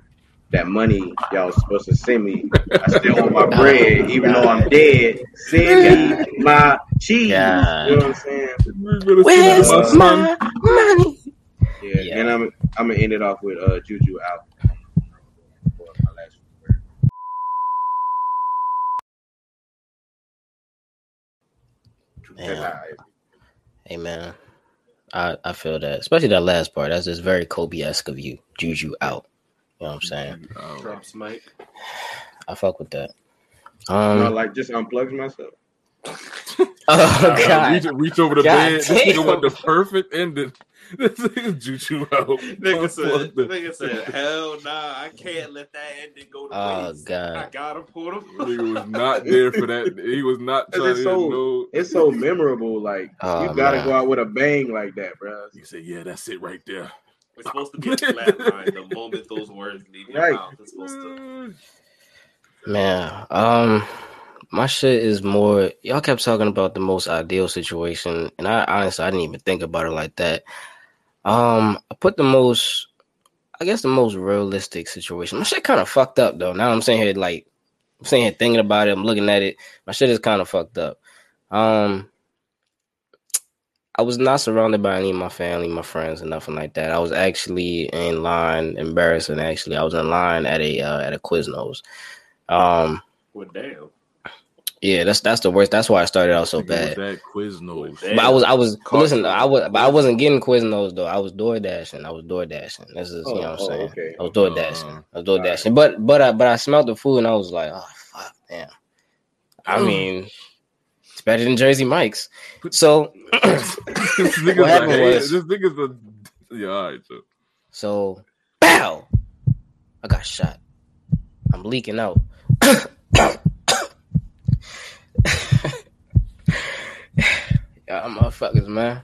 That money y'all was supposed to send me, I still want my bread, even though I'm dead. Send me my cheese. God. You know what I'm saying? Where's uh, my money? Yeah. yeah, and I'm I'm gonna end it off with uh, Juju out. Man. Hey man, I I feel that, especially that last part. That's just very Kobe-esque of you. Juju out. You know what I'm saying? Drops, Mike. I fuck with that. Um, no, like just unplugs myself. Oh uh, God! Reach, reach over the God bed. Damn. This nigga want the perfect ending. This nigga Juju out. Nigga said, nigga said, hell nah, I can't let that ending go to oh, waste. God. I gotta pull him. Nigga was not there for that. He was not trying it's to so, know. It's so memorable. Like oh, you gotta man. go out with a bang like that, bro. You say, yeah, that's it right there. It's supposed to be a flat line the moment those words leave your right. mouth. It's supposed to. Man, um. my shit is more, y'all kept talking about the most ideal situation, and I honestly, I didn't even think about it like that. Um, I put the most, I guess the most realistic situation. My shit kind of fucked up, though. Now I'm sitting here, like, I'm sitting here thinking about it, I'm looking at it. My shit is kind of fucked up. Um, I was not surrounded by any of my family, my friends, or nothing like that. I was actually in line, embarrassing, actually. I was in line at a, uh, at a Quiznos. Um, well, damn. Yeah, that's that's the worst. That's why I started out so bad. That Quiznos, but I was I was listen. I was but I wasn't getting Quiznos though. I was door dashing. I was door dashing. This is oh, you know what I'm oh, saying. Okay. I was door dashing. Uh, I was door dashing. Right. But but I but I smelled the food and I was like, oh fuck, damn. I mm. mean, it's better than Jersey Mike's. So this nigga's what happened like, was, hey, this nigga's a yeah. All right, so. so bow, I got shot. I'm leaking out. Y'all motherfuckers, man. I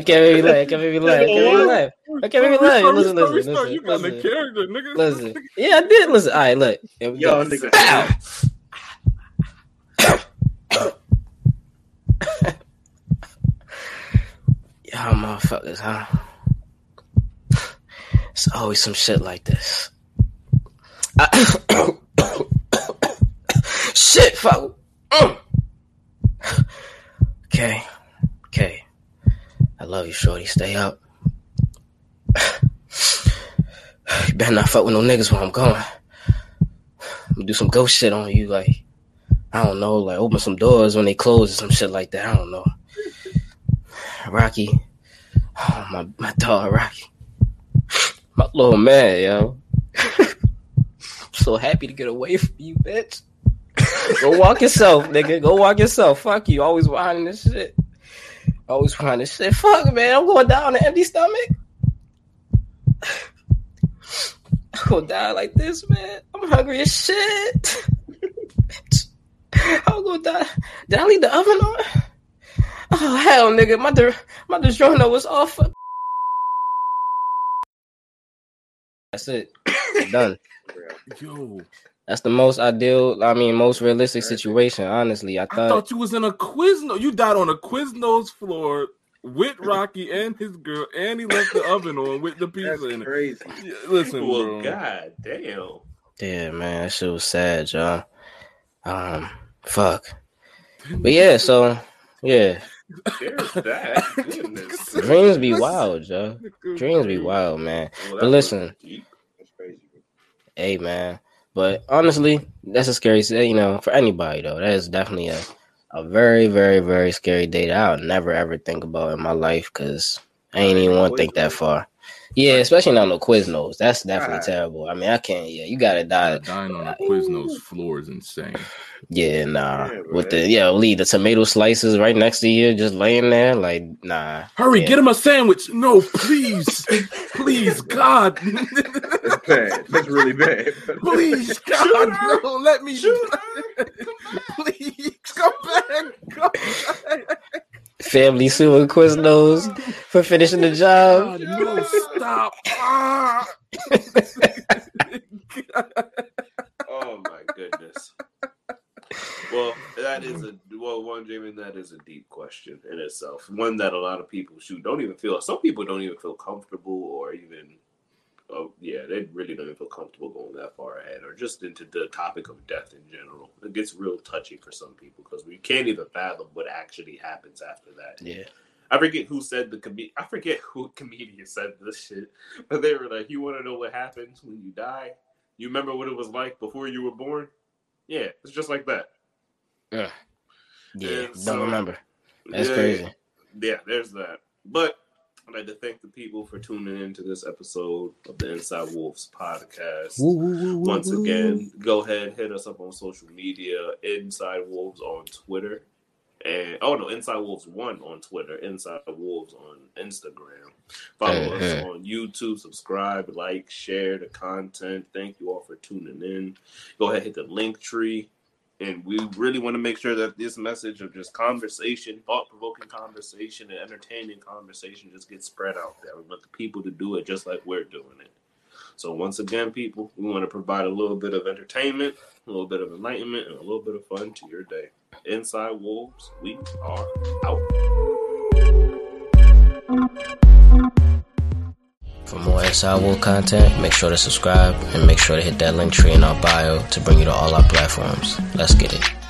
can't make me laugh. I can't make me laugh. I can't make me laugh. I can't make me laugh. Listen, listen, listen. listen. You got the character, nigga. Listen. Yeah, I did. Listen. All right, look. Here we Yo, go. Nigga. Y'all motherfuckers, huh? It's always some shit like this. I, shit, fuck. Okay. Okay. I love you, shorty. Stay up. You better not fuck with no niggas while I'm gone. I'm gonna do some ghost shit on you. Like, I don't know. Like, open some doors when they close or some shit like that. I don't know. Rocky. Oh, my, my dog, Rocky. My little man, yo. I'm so happy to get away from you, bitch. Go walk yourself, nigga. Go walk yourself. Fuck you. Always whining this shit. Always whining this shit. Fuck, man. I'm going to die on an empty stomach. I'm going to die like this, man. I'm hungry as shit. Bitch. I'm going to die. Did I leave the oven on? Oh, hell, nigga. My, de- my DiGiorno was off. That's it. Done. Yo. That's the most ideal, I mean, most realistic situation, honestly. I thought, I thought you was in a Quiznos. You died on a Quiznos floor with Rocky and his girl, and he left the oven on with the pizza. That's in crazy. It. crazy. Listen, well, bro. God damn. Yeah, man, that shit was sad, y'all. Um, fuck. But yeah, so, yeah. There's that. Goodness. Dreams be wild, yo. Dreams be wild, man. Well, but listen, that's crazy. Hey, man. But honestly, that's a scary, you know, for anybody though. That is definitely a, a very, very, very scary day that I'll never ever think about in my life because I ain't even want to think that far. Yeah, especially not on the Quiznos. That's definitely God. terrible. I mean, I can't. Yeah, you gotta die. Dying on the Quiznos floor is insane. Yeah, nah. Yeah, with the yeah, Lee, the tomato slices right next to you, just laying there, like nah. Hurry, yeah. get him a sandwich. No, please, please, God. That's bad. That's really bad. Please, God, no, let me. Shoot her. Please, come back. Come back. Family suing Quiznos for finishing the job. God, no, stop. Ah. Oh, my goodness. Well, that is a, well, one, Jamin, that is a deep question in itself. One that a lot of people shoot don't even feel, some people don't even feel comfortable or even, oh, yeah, they really don't even feel comfortable going that far ahead or just into the topic of death in general. It gets real touchy for some people because we can't even fathom what actually happens after that. Yeah. I forget who said the com- I forget who comedian said this shit, but they were like, you want to know what happens when you die? You remember what it was like before you were born? Yeah, it's just like that. Yeah, yeah. Don't so, remember. That's yeah, crazy. Yeah, there's that. But I'd like to thank the people for tuning in to this episode of the Inside Wolves podcast. Woo, woo, woo, Once woo, again, woo. Go ahead, hit us up on social media, Inside Wolves on Twitter. And oh no, Inside Wolves one on Twitter, Inside Wolves on Instagram. Follow hey, us hey. on YouTube, subscribe, like, share the content. Thank you all for tuning in. Go ahead, hit the link tree. And we really want to make sure that this message of just conversation, thought-provoking conversation, and entertaining conversation just gets spread out there. We want the people to do it just like we're doing it. So once again, people, we want to provide a little bit of entertainment, a little bit of enlightenment, and a little bit of fun to your day. Inside Wolves, we are out. For more Inside Wolves content, make sure to subscribe and make sure to hit that link tree in our bio to bring you to all our platforms. Let's get it.